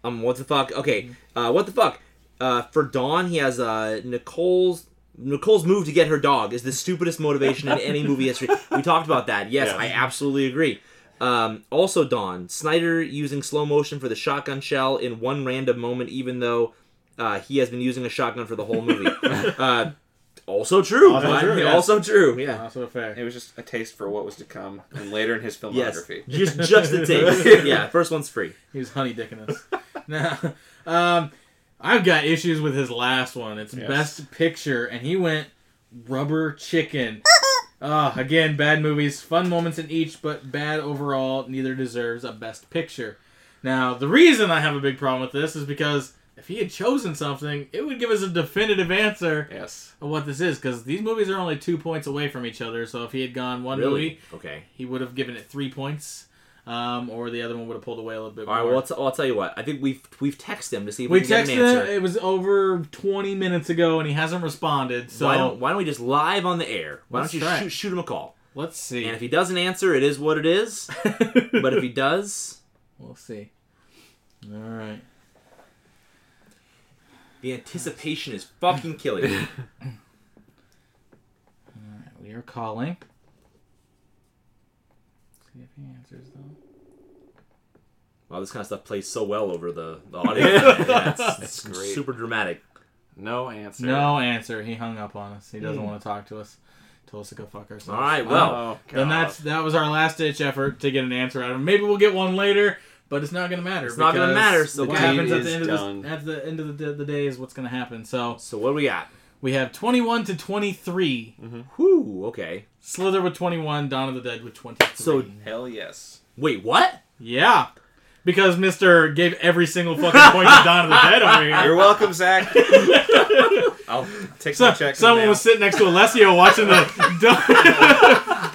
Um, what the fuck? Okay, uh, what the fuck? Uh, for Dawn, he has uh, Nicole's Nicole's move to get her dog is the stupidest motivation in any movie history. We talked about that. Yes, yeah. I absolutely agree. Um, also, Dawn, Snyder using slow motion for the shotgun shell in one random moment, even though uh, he has been using a shotgun for the whole movie. uh, also true. Also true. Yes. Also true. Yeah. Also fair. It was just a taste for what was to come and later in his filmography. Yes, just just a taste. Yeah, first one's free. He was honey dicking us. Now, um, I've got issues with his last one. It's yes. Best Picture, and he went Rubber Chicken. uh, again, bad movies, fun moments in each, but bad overall. Neither deserves a Best Picture. Now, the reason I have a big problem with this is because if he had chosen something, it would give us a definitive answer yes. of what this is, because these movies are only two points away from each other, so if he had gone one really? movie, okay. he would have given it three points. Um, or the other one would have pulled away a little bit more. All right, well, I'll, t- I'll tell you what. I think we've we've texted him to see if we, we can get an answer. We texted him. It was over twenty minutes ago, and he hasn't responded. So why don't, why don't we just live on the air? Why Let's don't you shoot, shoot him a call? Let's see. And if he doesn't answer, it is what it is. But if he does... We'll see. All right. The anticipation is fucking killing me. All right, we are calling. Let's see if he answers, though. Wow, this kind of stuff plays so well over the, the audio. Yeah, it's, it's, it's great. Super dramatic. No answer. No answer. He hung up on us. He doesn't mm. want to talk to us. Told us to go fuck ourselves. All right, well. Oh, then that's, that was our last-ditch effort to get an answer out of him. Maybe we'll get one later, but it's not going to matter. It's not going to matter. So what happens at the, end of this, at the end of the, the day is what's going to happen. So so what do we got? We have twenty-one to twenty-three. Mm-hmm. Whew, okay. Slither with twenty-one, Dawn of the Dead with twenty-three. So, hell yes. Wait, what? Yeah. Because Mister gave every single fucking point to Dawn of the Dead over here. You're welcome, Zach. I'll take so, my check. Someone was sitting next to Alessio watching the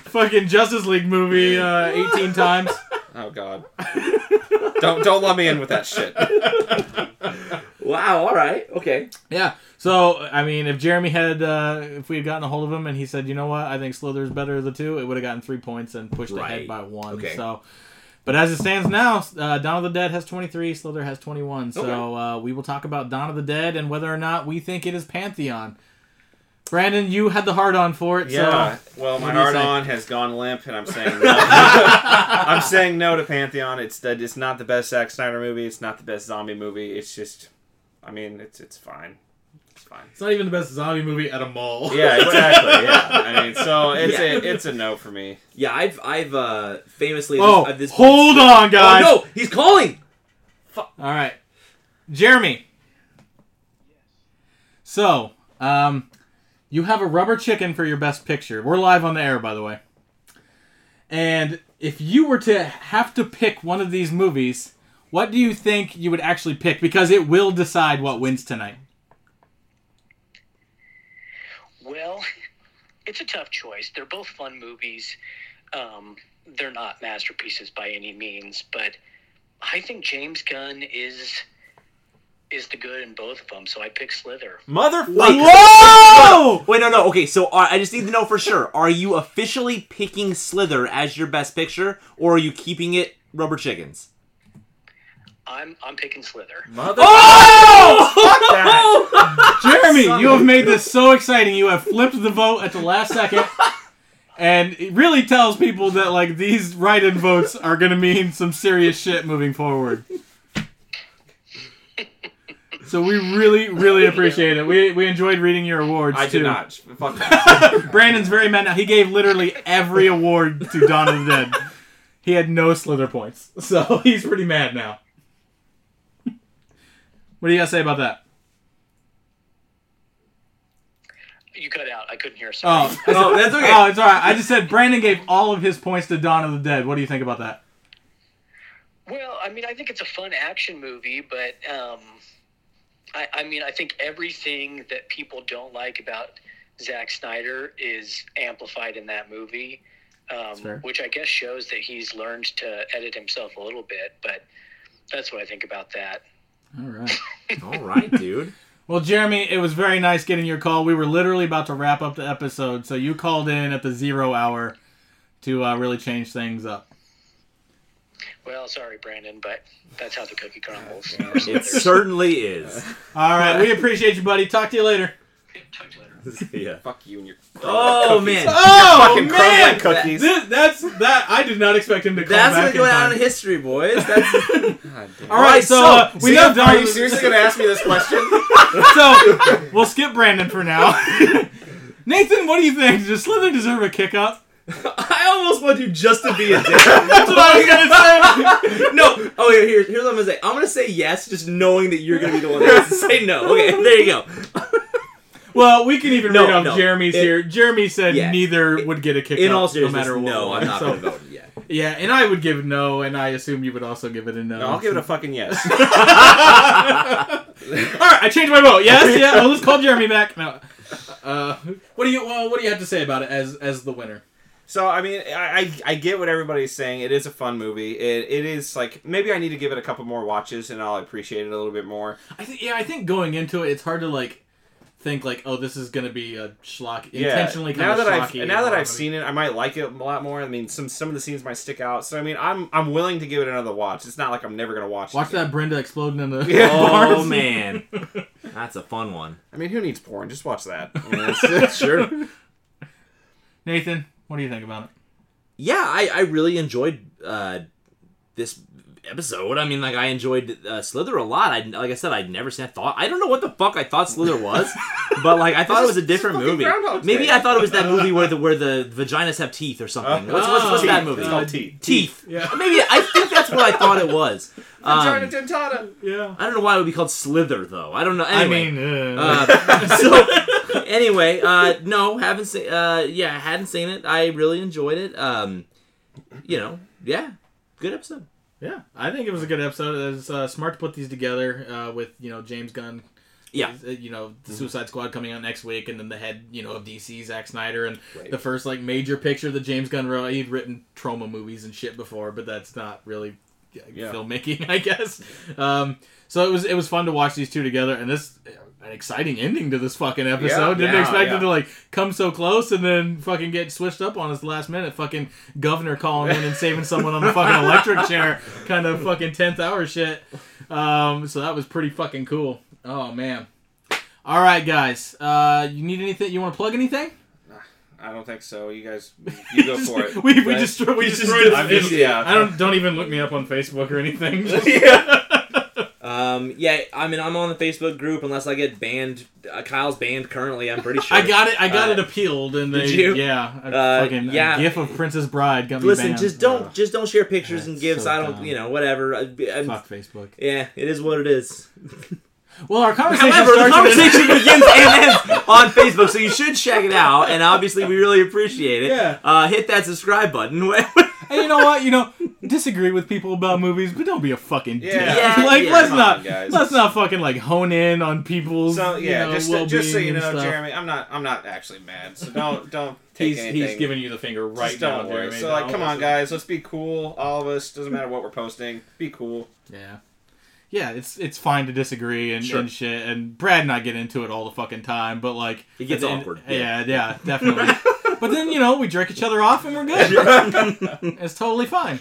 fucking Justice League movie uh, eighteen times. Oh, God. Don't don't let me in with that shit. Wow, all right. Okay. Yeah. So, I mean, if Jeremy had, uh, if we had gotten a hold of him and he said, you know what, I think Slither's better of the two, it would have gotten three points and pushed right. ahead by one. Okay. So... But as it stands now, uh, Dawn of the Dead has twenty-three, Slither has twenty-one. So okay. uh, we will talk about Dawn of the Dead and whether or not we think it is Pantheon. Brandon, you had the hard-on for it. Yeah, so well, my hard-on has gone limp, and I'm saying no. I'm saying no to Pantheon. It's that it's not the best Zack Snyder movie. It's not the best zombie movie. It's just, I mean, it's it's fine. It's fine. It's not even the best zombie movie at a mall. Yeah, exactly. Yeah, I mean, so it's yeah. a it's a no for me. Yeah, I've I've uh, famously. Oh, this, uh, this hold point, on, guys! Oh, no, he's calling. Fuck. All right, Jeremy. So, um, you have a rubber chicken for your best picture. We're live on the air, by the way. And if you were to have to pick one of these movies, what do you think you would actually pick? Because it will decide what wins tonight. Well, it's a tough choice. They're both fun movies. Um, they're not masterpieces by any means, but I think James Gunn is is the good in both of them, so I pick Slither. Motherfucker! Whoa! Wait, no, no. Okay, so uh, I just need to know for sure. Are you officially picking Slither as your best picture, or are you keeping it rubber chickens? I'm I'm picking Slither. Motherfucker! Oh! Fuck that! Jeremy, Son you have made this so exciting. You have flipped the vote at the last second. And it really tells people that, like, these write-in votes are going to mean some serious shit moving forward. So we really, really appreciate it. We we enjoyed reading your awards, I too. did not. Fuck that. Brandon's very mad now. He gave literally every award to Dawn of the Dead. He had no Slither points. So he's pretty mad now. What do you got to say about that? You cut out. I couldn't hear. Sorry. Oh, oh, that's okay. Oh, it's all right. I just said Brandon gave all of his points to Dawn of the Dead. What do you think about that? Well, I mean, I think it's a fun action movie, but um, I, I mean, I think everything that people don't like about Zack Snyder is amplified in that movie, um, which I guess shows that he's learned to edit himself a little bit, but that's what I think about that. All right. All right, dude. Well, Jeremy, it was very nice getting your call. We were literally about to wrap up the episode, so you called in at the zero hour to uh, really change things up. Well, sorry, Brandon, but that's how the cookie crumbles. It certainly is. All right, we appreciate you, buddy. Talk to you later. Talk to you later. Yeah. Fuck you and your. Oh cookies. man! Oh your fucking man! Cookies. That, that's that. I did not expect him to. Call that's back gonna go in down in history, boys. That's... God, damn. All right, so, so uh, we know. Are you seriously gonna ask me this question? So, we'll skip Brandon for now. Nathan, what do you think? Does Slither deserve a kick-up? I almost want you just to be a dick. That's what I was going to say. No. Oh, here, here's, here's what I'm going to say. I'm going to say yes, just knowing that you're going to be the one that has to say no. Okay, there you go. Well, we can even no, read off no. Jeremy's it, here. Jeremy said yeah, neither it, would get a kick-up no matter what. No, I'm not so, going to vote yet. Yeah, and I would give no, and I assume you would also give it a no. No, I'll so. give it a fucking yes. All right, I changed my vote. Yes, yeah. Well, let's call Jeremy back. No. Uh, what do you well, What do you have to say about it as as the winner? So I mean, I I get what everybody's saying. It is a fun movie. It it is like maybe I need to give it a couple more watches and I'll appreciate it a little bit more. I think yeah, I think going into it, it's hard to like think like oh this is gonna be a schlock yeah. intentionally kind now of that schlocky. I've, now that I've seen it, I might like it a lot more. I mean, some some of the scenes might stick out. So I mean, I'm I'm willing to give it another watch. It's not like I'm never gonna watch. Watch it that Brenda exploding in the yeah. oh man. That's a fun one. I mean, who needs porn? Just watch that. I mean, that's, that's sure. Nathan, what do you think about it? Yeah, I, I really enjoyed uh, this episode. I mean, like, I enjoyed uh, Slither a lot. I Like I said, I'd never seen I thought. I don't know what the fuck I thought Slither was, but, like, I thought it was a different movie. Maybe I thought it was that movie where the where the vaginas have teeth or something. Uh, what's what's, what's that movie? It's called Teeth. Teeth. Yeah. Maybe, I think that's what I thought it was. Um, Vagina yeah. I don't know why it would be called Slither, though. I don't know. Anyway, I mean, uh, uh, so, anyway, uh, no, haven't seen, uh, yeah, hadn't seen it. I really enjoyed it. Um, you know, yeah, good episode. Yeah, I think it was a good episode. It was uh, smart to put these together uh, with, you know, James Gunn. Yeah. You know, The Suicide Squad coming out next week, and then the head, you know, of D C, Zack Snyder, and right. the first, like, major picture that James Gunn wrote. He'd written trauma movies and shit before, but that's not really yeah. filmmaking, I guess. Um, so it was it was fun to watch these two together, and this... an exciting ending to this fucking episode. Yeah, Didn't yeah, expect yeah. it to, like, come so close and then fucking get switched up on us last minute. Fucking governor calling in and saving someone on the fucking electric chair. Kind of fucking tenth hour shit. Um, so that was pretty fucking cool. Oh, man. All right, guys. Uh, you need anything? You want to plug anything? I don't think so. You guys, you go for it. we, we, destroy, we destroyed it. Just, yeah. I don't, don't even look me up on Facebook or anything. yeah. Um, yeah, I mean, I'm on the Facebook group unless I get banned. Uh, Kyle's banned currently, I'm pretty sure. I got it I got uh, it appealed. And they, did you? Yeah. A uh, fucking yeah. A gif of Princess Bride got me Listen, banned. Listen, just don't, oh. just don't share pictures yeah, and gifs. So I don't, dumb. you know, whatever. I, Fuck Facebook. Yeah, it is what it is. Well, our conversation However, the conversation begins and ends on Facebook, so you should check it out, and obviously we really appreciate it. Yeah. Uh, hit that subscribe button. And you know what? You know, disagree with people about movies, but don't be a fucking dick. Yeah. Yeah, like, yeah, let's not, guys. let's not fucking like hone in on people's. So, yeah, you know, just, well-being just so you know, stuff. Jeremy, I'm not, I'm not actually mad. So don't, don't take he's, anything. He's giving you the finger right just now. Don't worry. Jeremy, so like, come on, guys, let's be cool. All of us. Doesn't matter what we're posting. Be cool. Yeah. Yeah, it's it's fine to disagree and, sure. and shit, and Brad and I get into it all the fucking time, but like... It gets and, awkward. Yeah, yeah, yeah definitely. But then, you know, we jerk each other off and we're good. It's totally fine.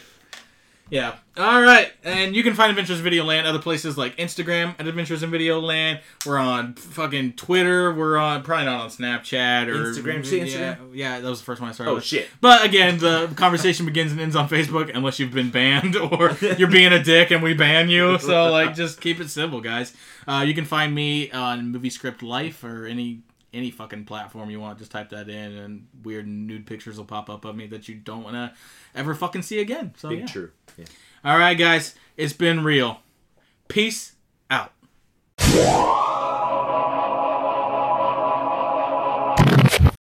Yeah. All right. And you can find Adventures in Video Land other places like Instagram at Adventures in Video Land. We're on fucking Twitter. We're on probably not on Snapchat or Instagram. Yeah, Instagram? yeah that was the first one I started. Oh with. shit! But again, the conversation begins and ends on Facebook unless you've been banned or you're being a dick and we ban you. So like, just keep it simple, guys. Uh, you can find me on Movie Script Life or any. Any fucking platform you want, just type that in, and weird nude pictures will pop up of me that you don't want to ever fucking see again. So, Big yeah. true. Yeah. All right, guys, it's been real. Peace out.